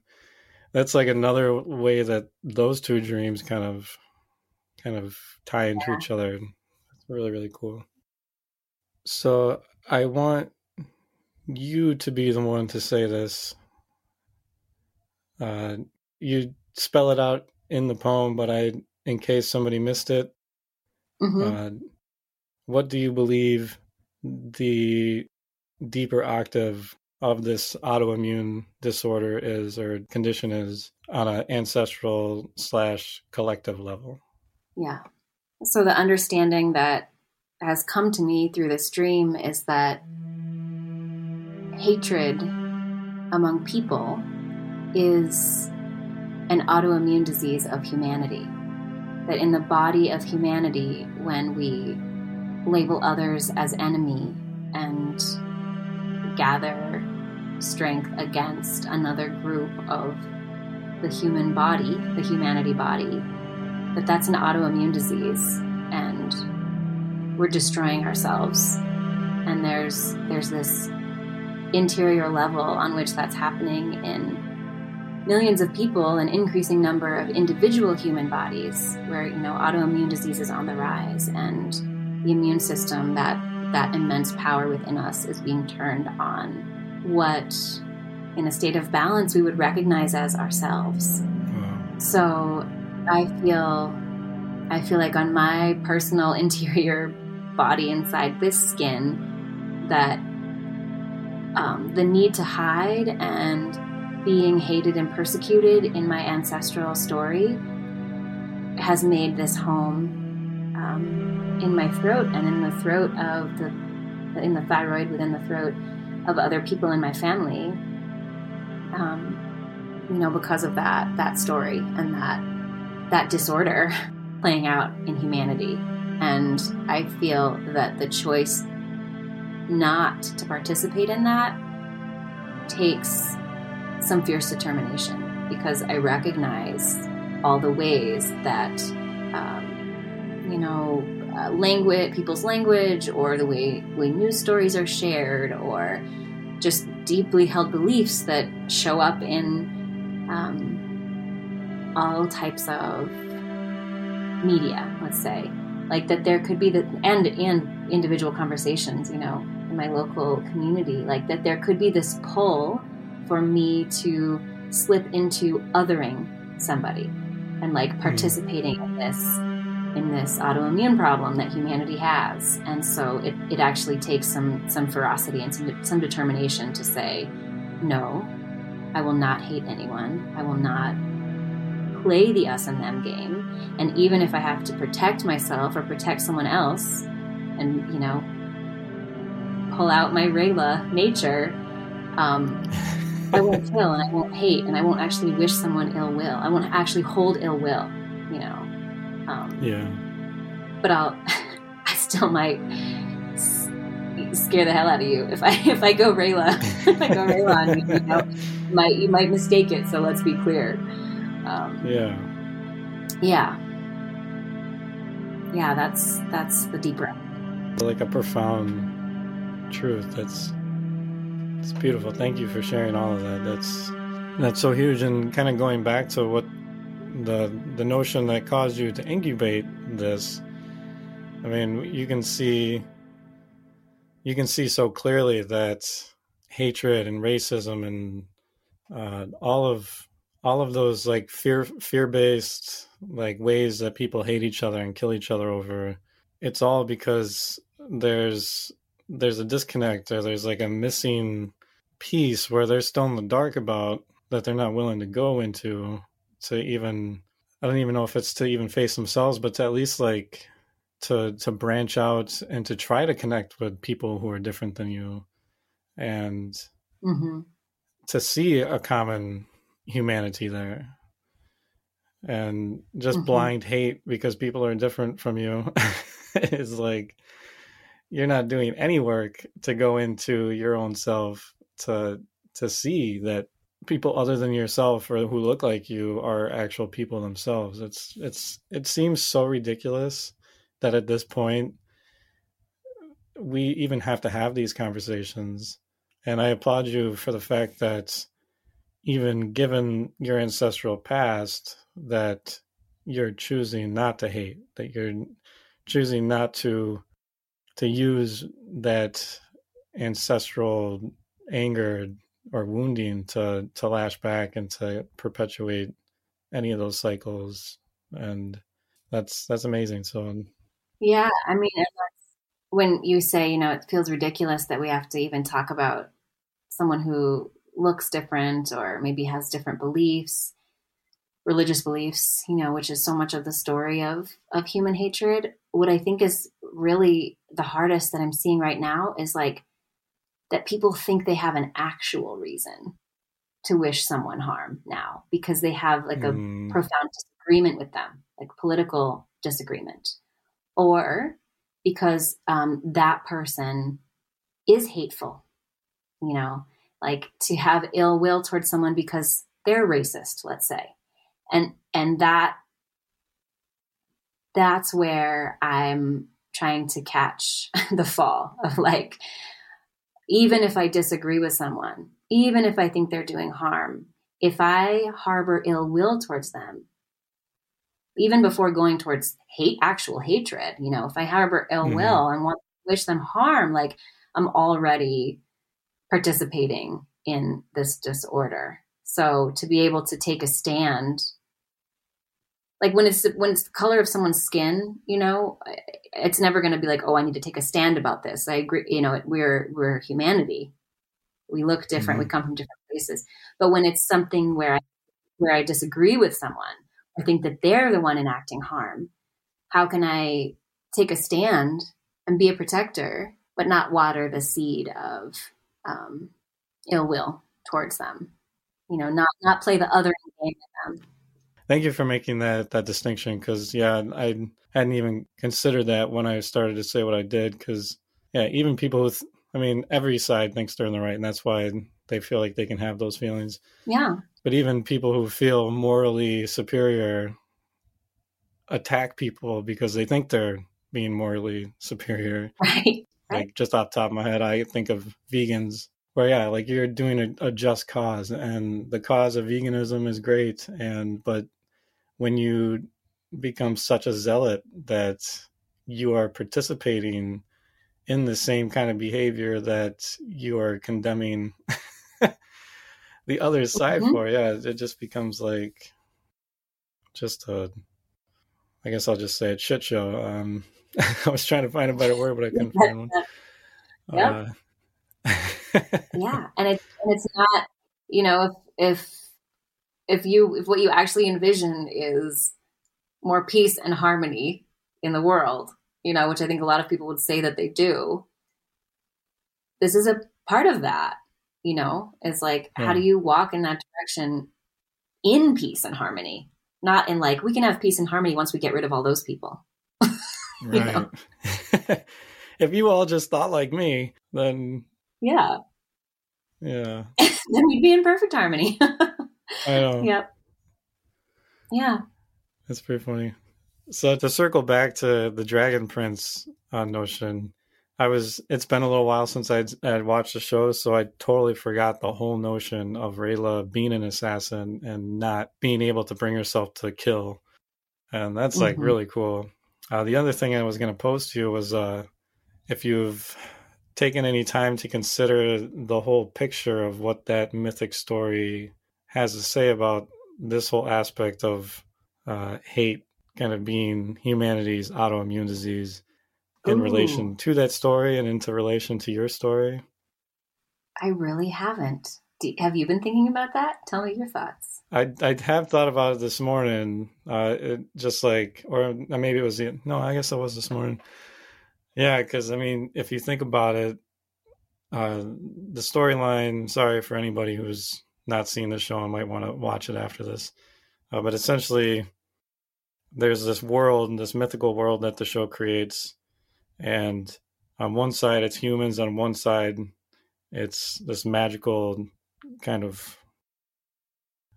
that's like another way that those two dreams kind of kind of tie into yeah. each other. It's really, really cool. So I want you to be the one to say this. Uh, you spell it out in the poem, but I, in case somebody missed it, mm-hmm. uh, what do you believe the deeper octave of this autoimmune disorder is, or condition is, on an ancestral slash collective level? Yeah. So the understanding that has come to me through this dream is that hatred among people is an autoimmune disease of humanity. That in the body of humanity, when we label others as enemy and gather strength against another group of the human body, the humanity body, but that's an autoimmune disease, and we're destroying ourselves. And there's there's this interior level on which that's happening in millions of people, an increasing number of individual human bodies, where, you know, autoimmune disease is on the rise, and the immune system, that that immense power within us, is being turned on what, in a state of balance, we would recognize as ourselves. So I feel, I feel like on my personal interior body, inside this skin, that um, the need to hide and being hated and persecuted in my ancestral story has made this home um, in my throat and in the throat of the, in the thyroid within the throat of other people in my family, um, you know, because of that, that story and that, that disorder playing out in humanity. And I feel that the choice not to participate in that takes some fierce determination, because I recognize all the ways that, um, you know, uh, language, people's language, or the way, way news stories are shared, or just deeply held beliefs that show up in um, all types of media, let's say. Like that there could be the, and, and individual conversations, you know, in my local community, like that there could be this pull for me to slip into othering somebody and like participating mm. in this, in this autoimmune problem that humanity has. And so it, it actually takes some, some ferocity and some, some determination to say, no, I will not hate anyone. I will not play the us and them game. And even if I have to protect myself or protect someone else and, you know, pull out my Rayla nature, um, I won't kill and I won't hate and I won't actually wish someone ill will. I won't actually hold ill will, you know. Um, yeah. But I'll, I still might scare the hell out of you if I if I go Rayla. if I go Rayla on you, you know, might, you might mistake it, so let's be clear. Um, yeah. Yeah. Yeah, that's that's the deep breath. Like a profound truth. That's it's beautiful. Thank you for sharing all of that. That's that's so huge. And kind of going back to what the the notion that caused you to incubate this. I mean, you can see you can see so clearly that hatred and racism and uh, all of all of those like fear, fear-based like ways that people hate each other and kill each other over, it's all because there's there's a disconnect, or there's like a missing piece where they're still in the dark about, that they're not willing to go into, to even, I don't even know if it's to even face themselves, but to at least like to to branch out and to try to connect with people who are different than you, and mm-hmm. to see a common humanity there, and just mm-hmm. blind hate because people are different from you is like, you're not doing any work to go into your own self to to see that people other than yourself or who look like you are actual people themselves. It's it's it seems so ridiculous that at this point we even have to have these conversations. And I applaud you for the fact that even given your ancestral past, that you're choosing not to hate, that you're choosing not to to use that ancestral anger or wounding to, to lash back and to perpetuate any of those cycles. And that's, that's amazing. So, yeah, I mean, when you say, you know, it feels ridiculous that we have to even talk about someone who looks different or maybe has different beliefs, religious beliefs, you know, which is so much of the story of, of human hatred. What I think is really the hardest that I'm seeing right now is like that people think they have an actual reason to wish someone harm now, because they have like a mm. profound disagreement with them, like political disagreement, or because um, that person is hateful, you know, like to have ill will towards someone because they're racist, let's say. And, and that, that's where I'm trying to catch the fall of like, even if I disagree with someone, even if I think they're doing harm, if I harbor ill will towards them, even before going towards hate, actual hatred, you know, if I harbor ill mm-hmm. will and want to wish them harm, like I'm already participating in this disorder. So to be able to take a stand, like when it's, when it's the color of someone's skin, you know, it's never going to be like, oh, I need to take a stand about this. I agree. You know, we're, we're humanity. we look different, mm-hmm. we come from different places. But when it's something where I, where I disagree with someone, or think that they're the one enacting harm, how can I take a stand and be a protector, but not water the seed of um, ill will towards them? You know, not not play the other game with them. Thank you for making that that distinction, because yeah, I hadn't even considered that when I started to say what I did. Because yeah, even people with, I mean, every side thinks they're in the right, and that's why they feel like they can have those feelings. Yeah. But even people who feel morally superior attack people because they think they're being morally superior. Right. Like right. Just off the top of my head, I think of vegans, where yeah, like you're doing a, a just cause, and the cause of veganism is great. And but when you become such a zealot that you are participating in the same kind of behavior that you are condemning the other side mm-hmm. for, yeah, it just becomes like just a, I guess I'll just say it, shit show. Um, I was trying to find a better word, but I couldn't find one. Yeah. Uh, yeah. And it's, and it's not, you know, if, if, if you, if what you actually envision is more peace and harmony in the world, you know, which I think a lot of people would say that they do, this is a part of that, you know, it's like, yeah. How do you walk in that direction in peace and harmony? Not in like, we can have peace and harmony once we get rid of all those people. Right. You know? [LAUGHS] If you all just thought like me, then... Yeah. Yeah. Then we'd be in perfect harmony. I know. Yep. Yeah. That's pretty funny. So to circle back to the Dragon Prince uh, notion, I was, it's been a little while since I'd, I'd watched the show, so I totally forgot the whole notion of Rayla being an assassin and not being able to bring herself to kill. And that's like mm-hmm. really cool. Uh, the other thing I was going to post to you was uh, if you've taken any time to consider the whole picture of what that mythic story has to say about this whole aspect of uh, hate kind of being humanity's autoimmune disease. In Ooh. Relation to that story and into relation to your story? I really haven't. Do, have you been thinking about that? Tell me your thoughts. I I have thought about it this morning. Uh, it just like, or maybe it was, the, no, I guess it was this morning. Yeah, because I mean, if you think about it, uh, the storyline, sorry for anybody who's not seen the show and might want to watch it after this, uh, but essentially there's this world, this mythical world that the show creates. And on one side, it's humans. On one side, it's this magical kind of,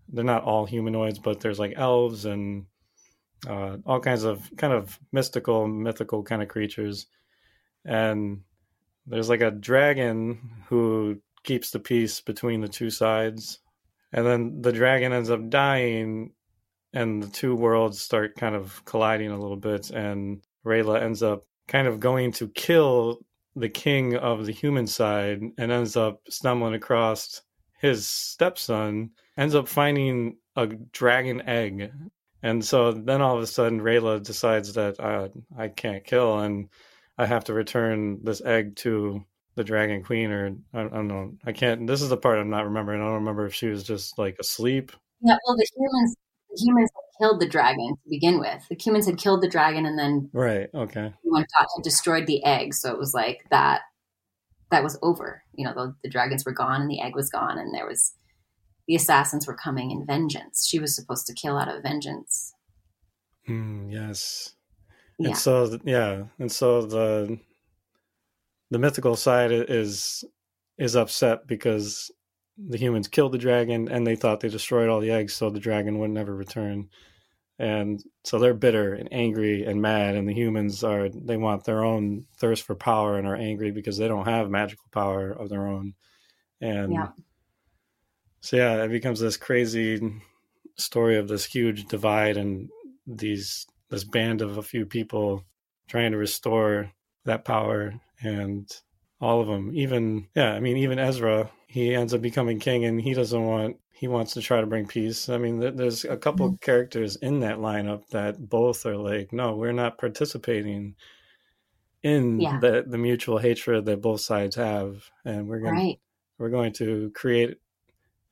they're not all humanoids, but there's like elves and uh, all kinds of kind of mystical, mythical kind of creatures. And there's like a dragon who keeps the peace between the two sides. And then the dragon ends up dying and the two worlds start kind of colliding a little bit. And Rayla ends up kind of going to kill the king of the human side and ends up stumbling across his stepson, ends up finding a dragon egg. And so then all of a sudden Rayla decides that uh, I can't kill and I have to return this egg to the dragon queen, or I, I don't know. I can't, this is the part I'm not remembering. I don't remember if she was just like asleep. Yeah, well, the humans, the humans killed the dragon to begin with. The humans had killed the dragon and then right, okay. We went out and destroyed the egg. So it was like that that was over. You know, the, the dragons were gone and the egg was gone, and there was the assassins were coming in vengeance. She was supposed to kill out of vengeance. Mm, yes. Yeah. And so yeah, and so the the mythical side is is upset because the humans killed the dragon and they thought they destroyed all the eggs, so the dragon would never return. And so they're bitter and angry and mad. And the humans are, they want their own thirst for power and are angry because they don't have magical power of their own. And yeah. so, yeah, it becomes this crazy story of this huge divide and these, this band of a few people trying to restore that power. And all of them, even, yeah, I mean, even Ezra, he ends up becoming king and he doesn't want, he wants to try to bring peace. I mean, th- there's a couple mm-hmm. characters in that lineup that both are like, no, we're not participating in yeah. the, the mutual hatred that both sides have. And we're going right. we're going to create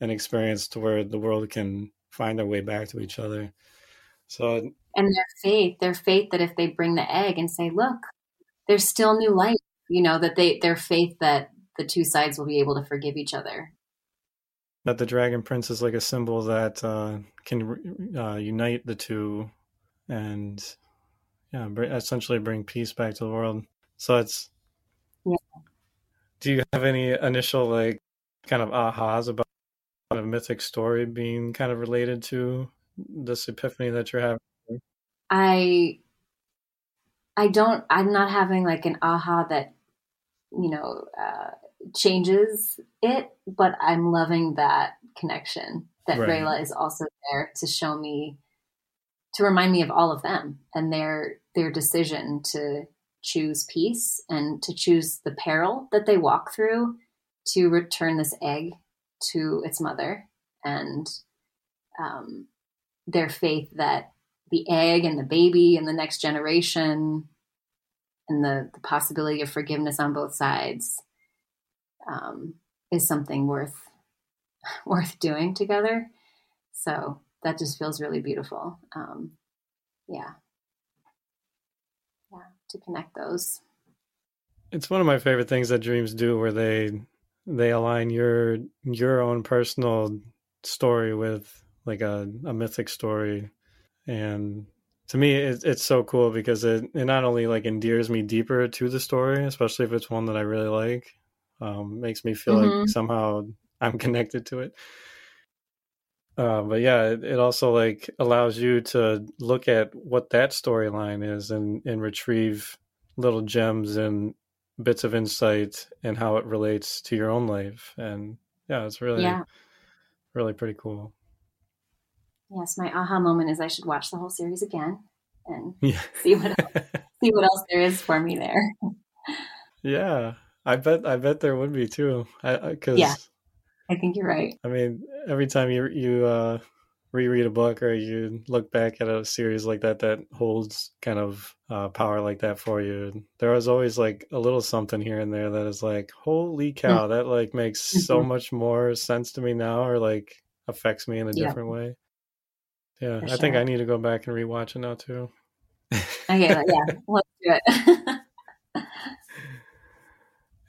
an experience to where the world can find their way back to each other. So, and their faith, their faith that if they bring the egg and say, look, there's still new life, you know, that they, their faith that the two sides will be able to forgive each other. That the Dragon Prince is like a symbol that uh, can uh, unite the two and yeah, essentially bring peace back to the world. So it's, yeah. Do you have any initial like kind of ahas about a mythic story being kind of related to this epiphany that you're having? I, I don't, I'm not having like an aha that, you know, uh, changes it, but I'm loving that connection that right. Rayla is also there to show me, to remind me of all of them and their, their decision to choose peace and to choose the peril that they walk through to return this egg to its mother, and um, their faith that the egg and the baby and the next generation and the, the possibility of forgiveness on both sides um, is something worth, worth doing together. So that just feels really beautiful. Um, yeah. Yeah. To connect those. It's one of my favorite things that dreams do, where they, they align your, your own personal story with like a, a mythic story. And to me, it, it's so cool because it, it not only like endears me deeper to the story, especially if it's one that I really like, um, makes me feel mm-hmm. like somehow I'm connected to it. Uh, but yeah, it, it also like allows you to look at what that storyline is and, and retrieve little gems and bits of insight and how it relates to your own life. And yeah, it's really, yeah. really pretty cool. Yes, my aha moment is I should watch the whole series again and yeah. see what else, see what else there is for me there. Yeah, I bet I bet there would be too. I, I, cause, yeah, I think you're right. I mean, every time you you uh, reread a book or you look back at a series like that that holds kind of uh, power like that for you, there is always like a little something here and there that is like, holy cow, mm-hmm. that like makes so much more sense to me now, or like affects me in a yeah. different way. Yeah, For I sure. think I need to go back and rewatch it now too. Okay, well, yeah, let's do it.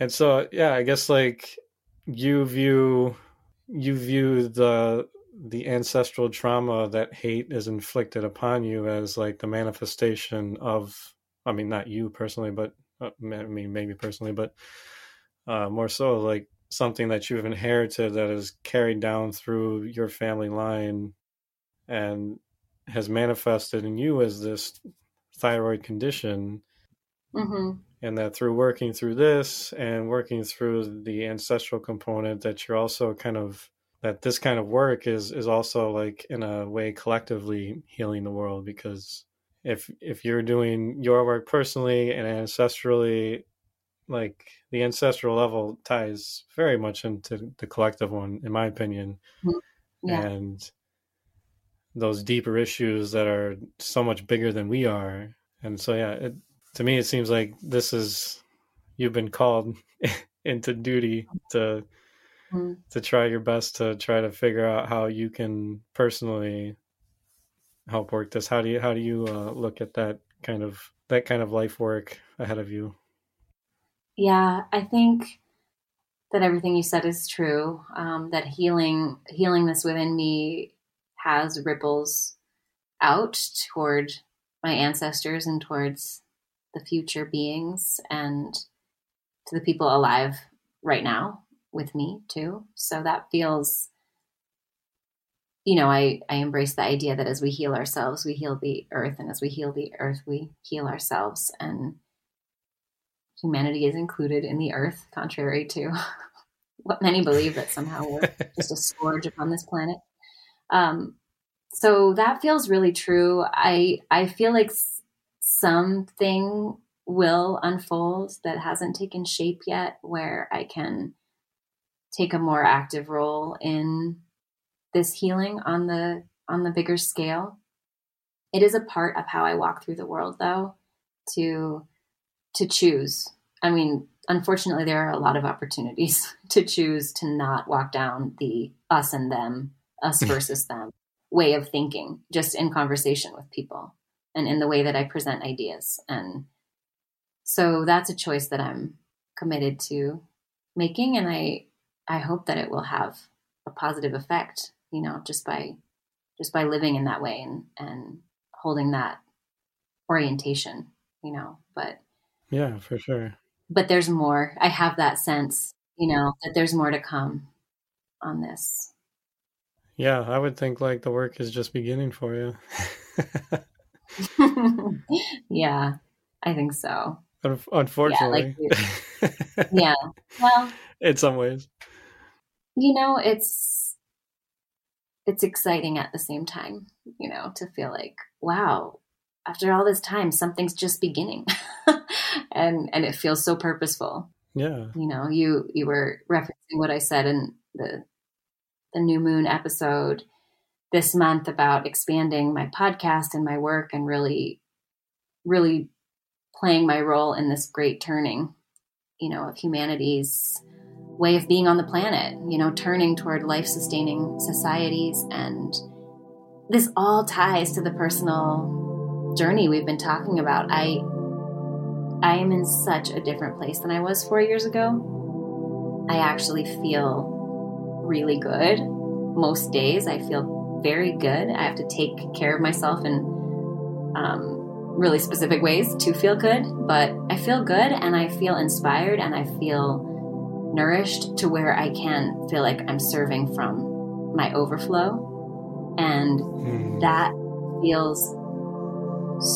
And so, yeah, I guess like you view you view the the ancestral trauma that hate is inflicted upon you as like the manifestation of, I mean, not you personally, but I mean maybe personally, but uh, more so like something that you've inherited that is carried down through your family line and has manifested in you as this thyroid condition. Mm-hmm. And that through working through this and working through the ancestral component, that you're also kind of, that this kind of work is, is also like in a way collectively healing the world. Because if, if you're doing your work personally and ancestrally, like the ancestral level ties very much into the collective one, in my opinion. Yeah. And those deeper issues that are so much bigger than we are. And so, yeah, it, to me, it seems like this is, you've been called into duty to, mm-hmm. to try your best to try to figure out how you can personally help work this. How do you, how do you uh, look at that kind of, that kind of life work ahead of you? Yeah, I think that everything you said is true. Um, that healing, healing this within me has ripples out toward my ancestors and towards the future beings and to the people alive right now with me too. So that feels, you know, I, I embrace the idea that as we heal ourselves, we heal the earth, and as we heal the earth, we heal ourselves, and humanity is included in the earth, contrary to what many believe, that somehow we're just a scourge upon this planet. Um, so that feels really true. I, I feel like s- something will unfold that hasn't taken shape yet, where I can take a more active role in this healing on the, on the bigger scale. It is a part of how I walk through the world though, to, to choose. I mean, unfortunately, there are a lot of opportunities to choose to not walk down the us and them, us versus them way of thinking, just in conversation with people and in the way that I present ideas. And so that's a choice that I'm committed to making. And I, I hope that it will have a positive effect, you know, just by, just by living in that way and, and holding that orientation, you know, but yeah, for sure. But there's more. I have that sense, you know, that there's more to come on this. Yeah. I would think like the work is just beginning for you. Yeah, I think so. Unfortunately. Yeah, like, yeah. Well, in some ways, you know, it's, it's exciting at the same time, you know, to feel like, wow, after all this time, something's just beginning. and, and it feels so purposeful. Yeah. You know, you, you were referencing what I said in the, the new moon episode this month about expanding my podcast and my work and really, really playing my role in this great turning, you know, of humanity's way of being on the planet, you know, turning toward life-sustaining societies. And this all ties to the personal journey we've been talking about. I, I am in such a different place than I was four years ago. I actually feel really good. Most days I feel very good. I have to take care of myself in um, really specific ways to feel good, but I feel good and I feel inspired and I feel nourished to where I can feel like I'm serving from my overflow. And mm. that feels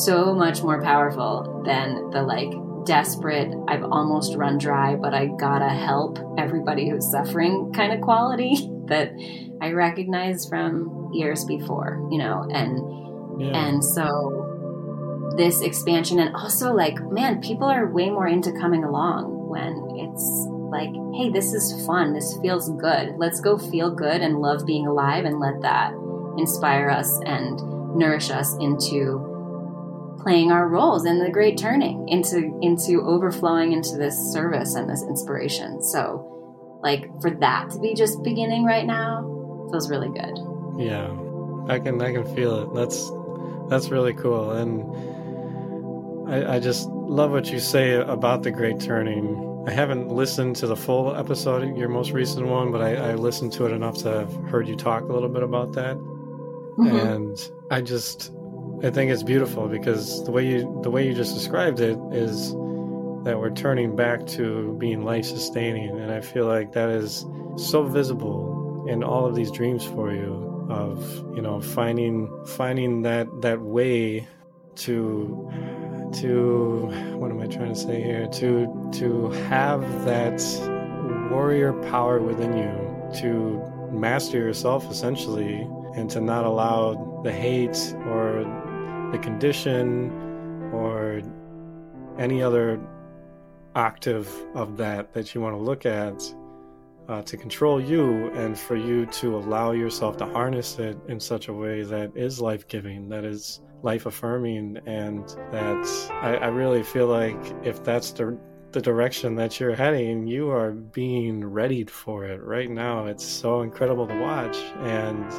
so much more powerful than the like desperate, I've almost run dry, but I gotta help everybody who's suffering kind of quality that I recognize from years before, you know, and, yeah. and so this expansion and also like, man, people are way more into coming along when it's like, hey, this is fun. This feels good. Let's go feel good and love being alive and let that inspire us and nourish us into playing our roles in the great turning, into, into overflowing into this service and this inspiration. So like for that to be just beginning right now feels really good. Yeah, I can, I can feel it. That's, that's really cool. And I, I just love what you say about the great turning. I haven't listened to the full episode, your most recent one, but I, I listened to it enough to have heard you talk a little bit about that. Mm-hmm. And I just, I think it's beautiful because the way you, the way you just described it is that we're turning back to being life-sustaining. And I feel like that is so visible in all of these dreams for you of, you know, finding, finding that, that way to, to what am I trying to say here to to have that warrior power within you to master yourself essentially and to not allow the hate or the condition or any other octave of that that you want to look at uh, to control you, and for you to allow yourself to harness it in such a way that is life-giving, that is life-affirming. And that I, I really feel like if that's the, the direction that you're heading, you are being readied for it right now. It's so incredible to watch, and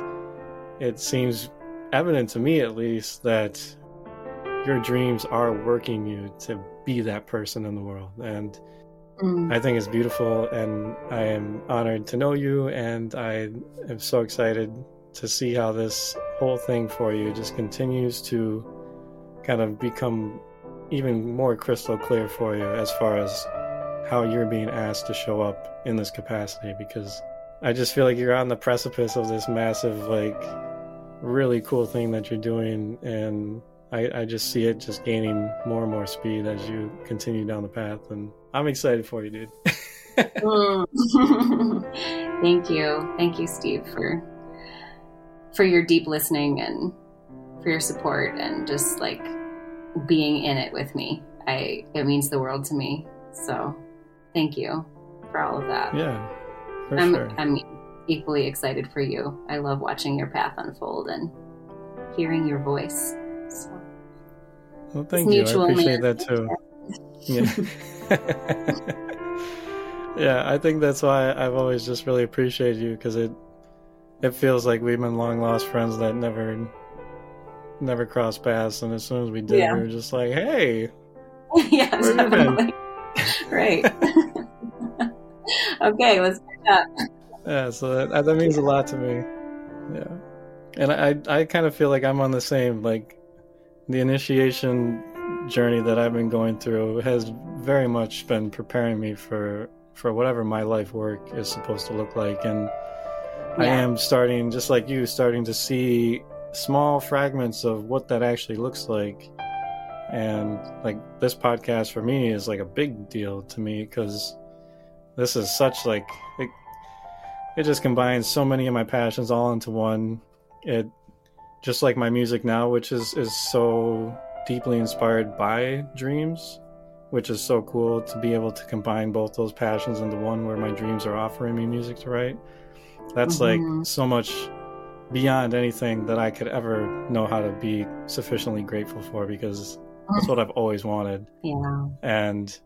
it seems evident to me at least that your dreams are working you to be that person in the world. And mm. I think it's beautiful, and I am honored to know you, and I am so excited to see how this whole thing for you just continues to kind of become even more crystal clear for you as far as how you're being asked to show up in this capacity, because I just feel like you're on the precipice of this massive, like, really cool thing that you're doing, and I, I just see it just gaining more and more speed as you continue down the path, and I'm excited for you, dude. Thank you. Thank you, Steve, for for your deep listening and for your support and just like being in it with me. I, it means the world to me. So thank you for all of that. Yeah. For I'm, sure. I'm equally excited for you. I love watching your path unfold and hearing your voice. So. Well, thank you. I appreciate man. that too. Yeah. Yeah, I think that's why I've always just really appreciated you, because it it feels like we've been long lost friends that never never crossed paths, and as soon as we did, yeah. we were just like, hey, yeah, where definitely. Have you been? Right. Okay, let's catch up. Yeah, so that that means a lot to me. Yeah, and I I kind of feel like I'm on the same, like the initiation journey that I've been going through has very much been preparing me for for whatever my life work is supposed to look like, and yeah. I am starting, just like you, starting to see small fragments of what that actually looks like. And like this podcast for me is like a big deal to me, because this is such like it, it just combines so many of my passions all into one. It just like my music now, which is is so deeply inspired by dreams, which is so cool to be able to combine both those passions into one, where my dreams are offering me music to write. That's mm-hmm. like so much beyond anything that I could ever know how to be sufficiently grateful for, because that's what I've always wanted. Yeah. And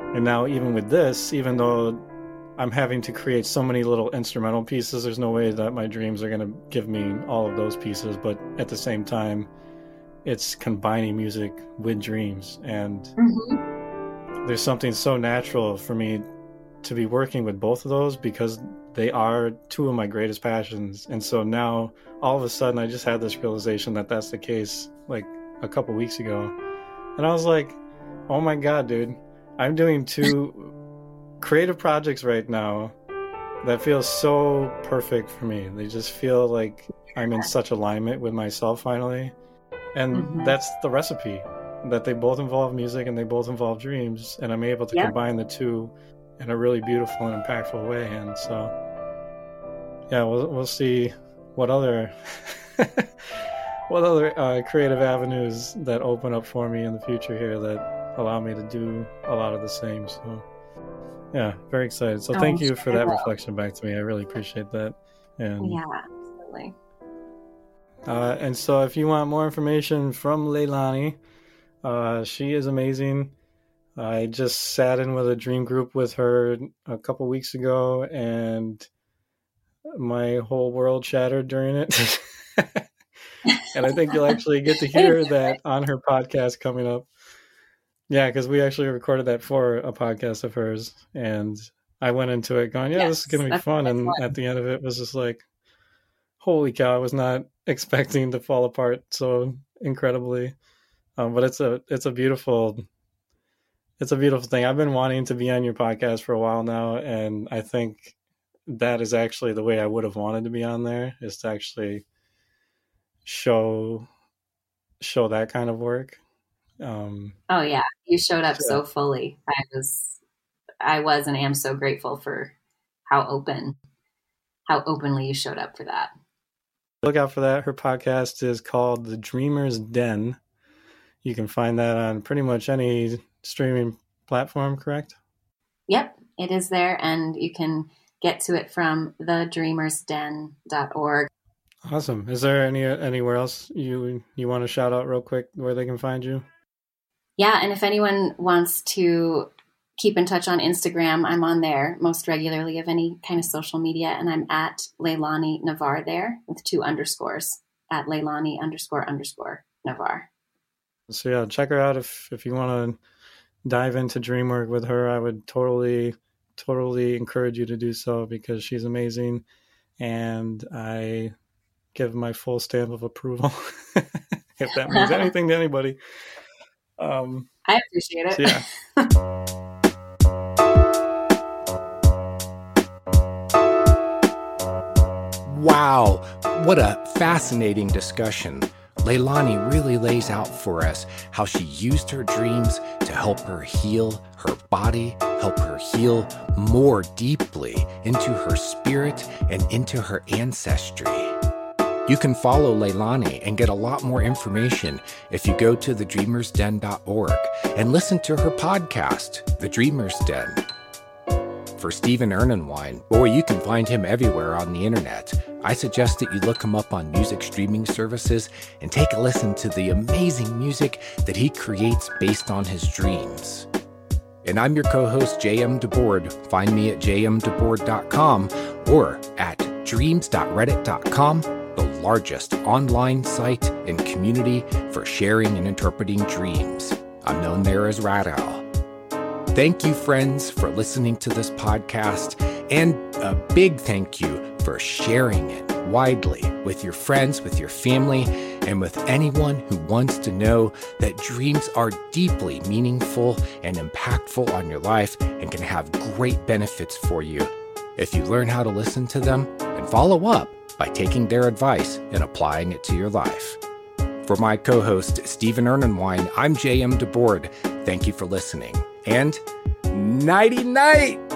and now even with this, even though I'm having to create so many little instrumental pieces, there's no way that my dreams are going to give me all of those pieces. But at the same time, it's combining music with dreams. And mm-hmm. there's something so natural for me to be working with both of those, because they are two of my greatest passions. And so now all of a sudden I just had this realization that that's the case like a couple weeks ago. And I was like, oh my God, dude, I'm doing two creative projects right now that feel so perfect for me. They just feel like I'm in such alignment with myself finally. And mm-hmm. that's the recipe, that they both involve music and they both involve dreams. And I'm able to yep. combine the two in a really beautiful and impactful way. And so, yeah, we'll we'll see what other what other uh, creative avenues that open up for me in the future here that allow me to do a lot of the same. So, yeah, very excited. So, oh, thank you for that well. reflection back to me. I really appreciate that. And yeah, absolutely. Uh, and so, if you want more information from Leilani, uh, she is amazing. I just sat in with a dream group with her a couple weeks ago, and my whole world shattered during it. And I think you'll actually get to hear that on her podcast coming up. Yeah, because we actually recorded that for a podcast of hers, and I went into it going, yeah, yes, this is going to be fun. And fun. At the end of it was just like, holy cow, I was not expecting to fall apart so incredibly. Um, but it's a it's a beautiful... It's a beautiful thing. I've been wanting to be on your podcast for a while now, and I think that is actually the way I would have wanted to be on there, is to actually show show that kind of work. Um, oh yeah, you showed up yeah. so fully. I was, I was, and am so grateful for how open, how openly you showed up for that. Look out for that. Her podcast is called The Dreamer's Den. You can find that on pretty much any streaming platform, correct? Yep, it is there, and you can get to it from the dreamers den dot org. Awesome. Is there any anywhere else you you want to shout out real quick where they can find you? Yeah, and if anyone wants to keep in touch on Instagram, I'm on there most regularly of any kind of social media, and I'm at Leilani Navarre there with two underscores, at Leilani underscore underscore Navarre. So yeah, check her out if if you want to dive into dream work with her. I would totally totally encourage you to do so, because she's amazing, and I give my full stamp of approval if that means anything to anybody. um I appreciate it. So yeah. Wow, what a fascinating discussion. Leilani really lays out for us how she used her dreams to help her heal her body, help her heal more deeply into her spirit and into her ancestry. You can follow Leilani and get a lot more information if you go to the dreamers den dot org and listen to her podcast, The Dreamer's Den. For Steve Ernenwine, boy, you can find him everywhere on the internet. I suggest that you look him up on music streaming services and take a listen to the amazing music that he creates based on his dreams. And I'm your co-host, J M. Debord. Find me at j m debord dot com or at dreams dot reddit dot com, the largest online site and community for sharing and interpreting dreams. I'm known there as Radal. Thank you, friends, for listening to this podcast, and a big thank you for sharing it widely with your friends, with your family, and with anyone who wants to know that dreams are deeply meaningful and impactful on your life and can have great benefits for you if you learn how to listen to them and follow up by taking their advice and applying it to your life. For my co-host, Steve Ernenwine, I'm J M. Debord. Thank you for listening, and nighty-night!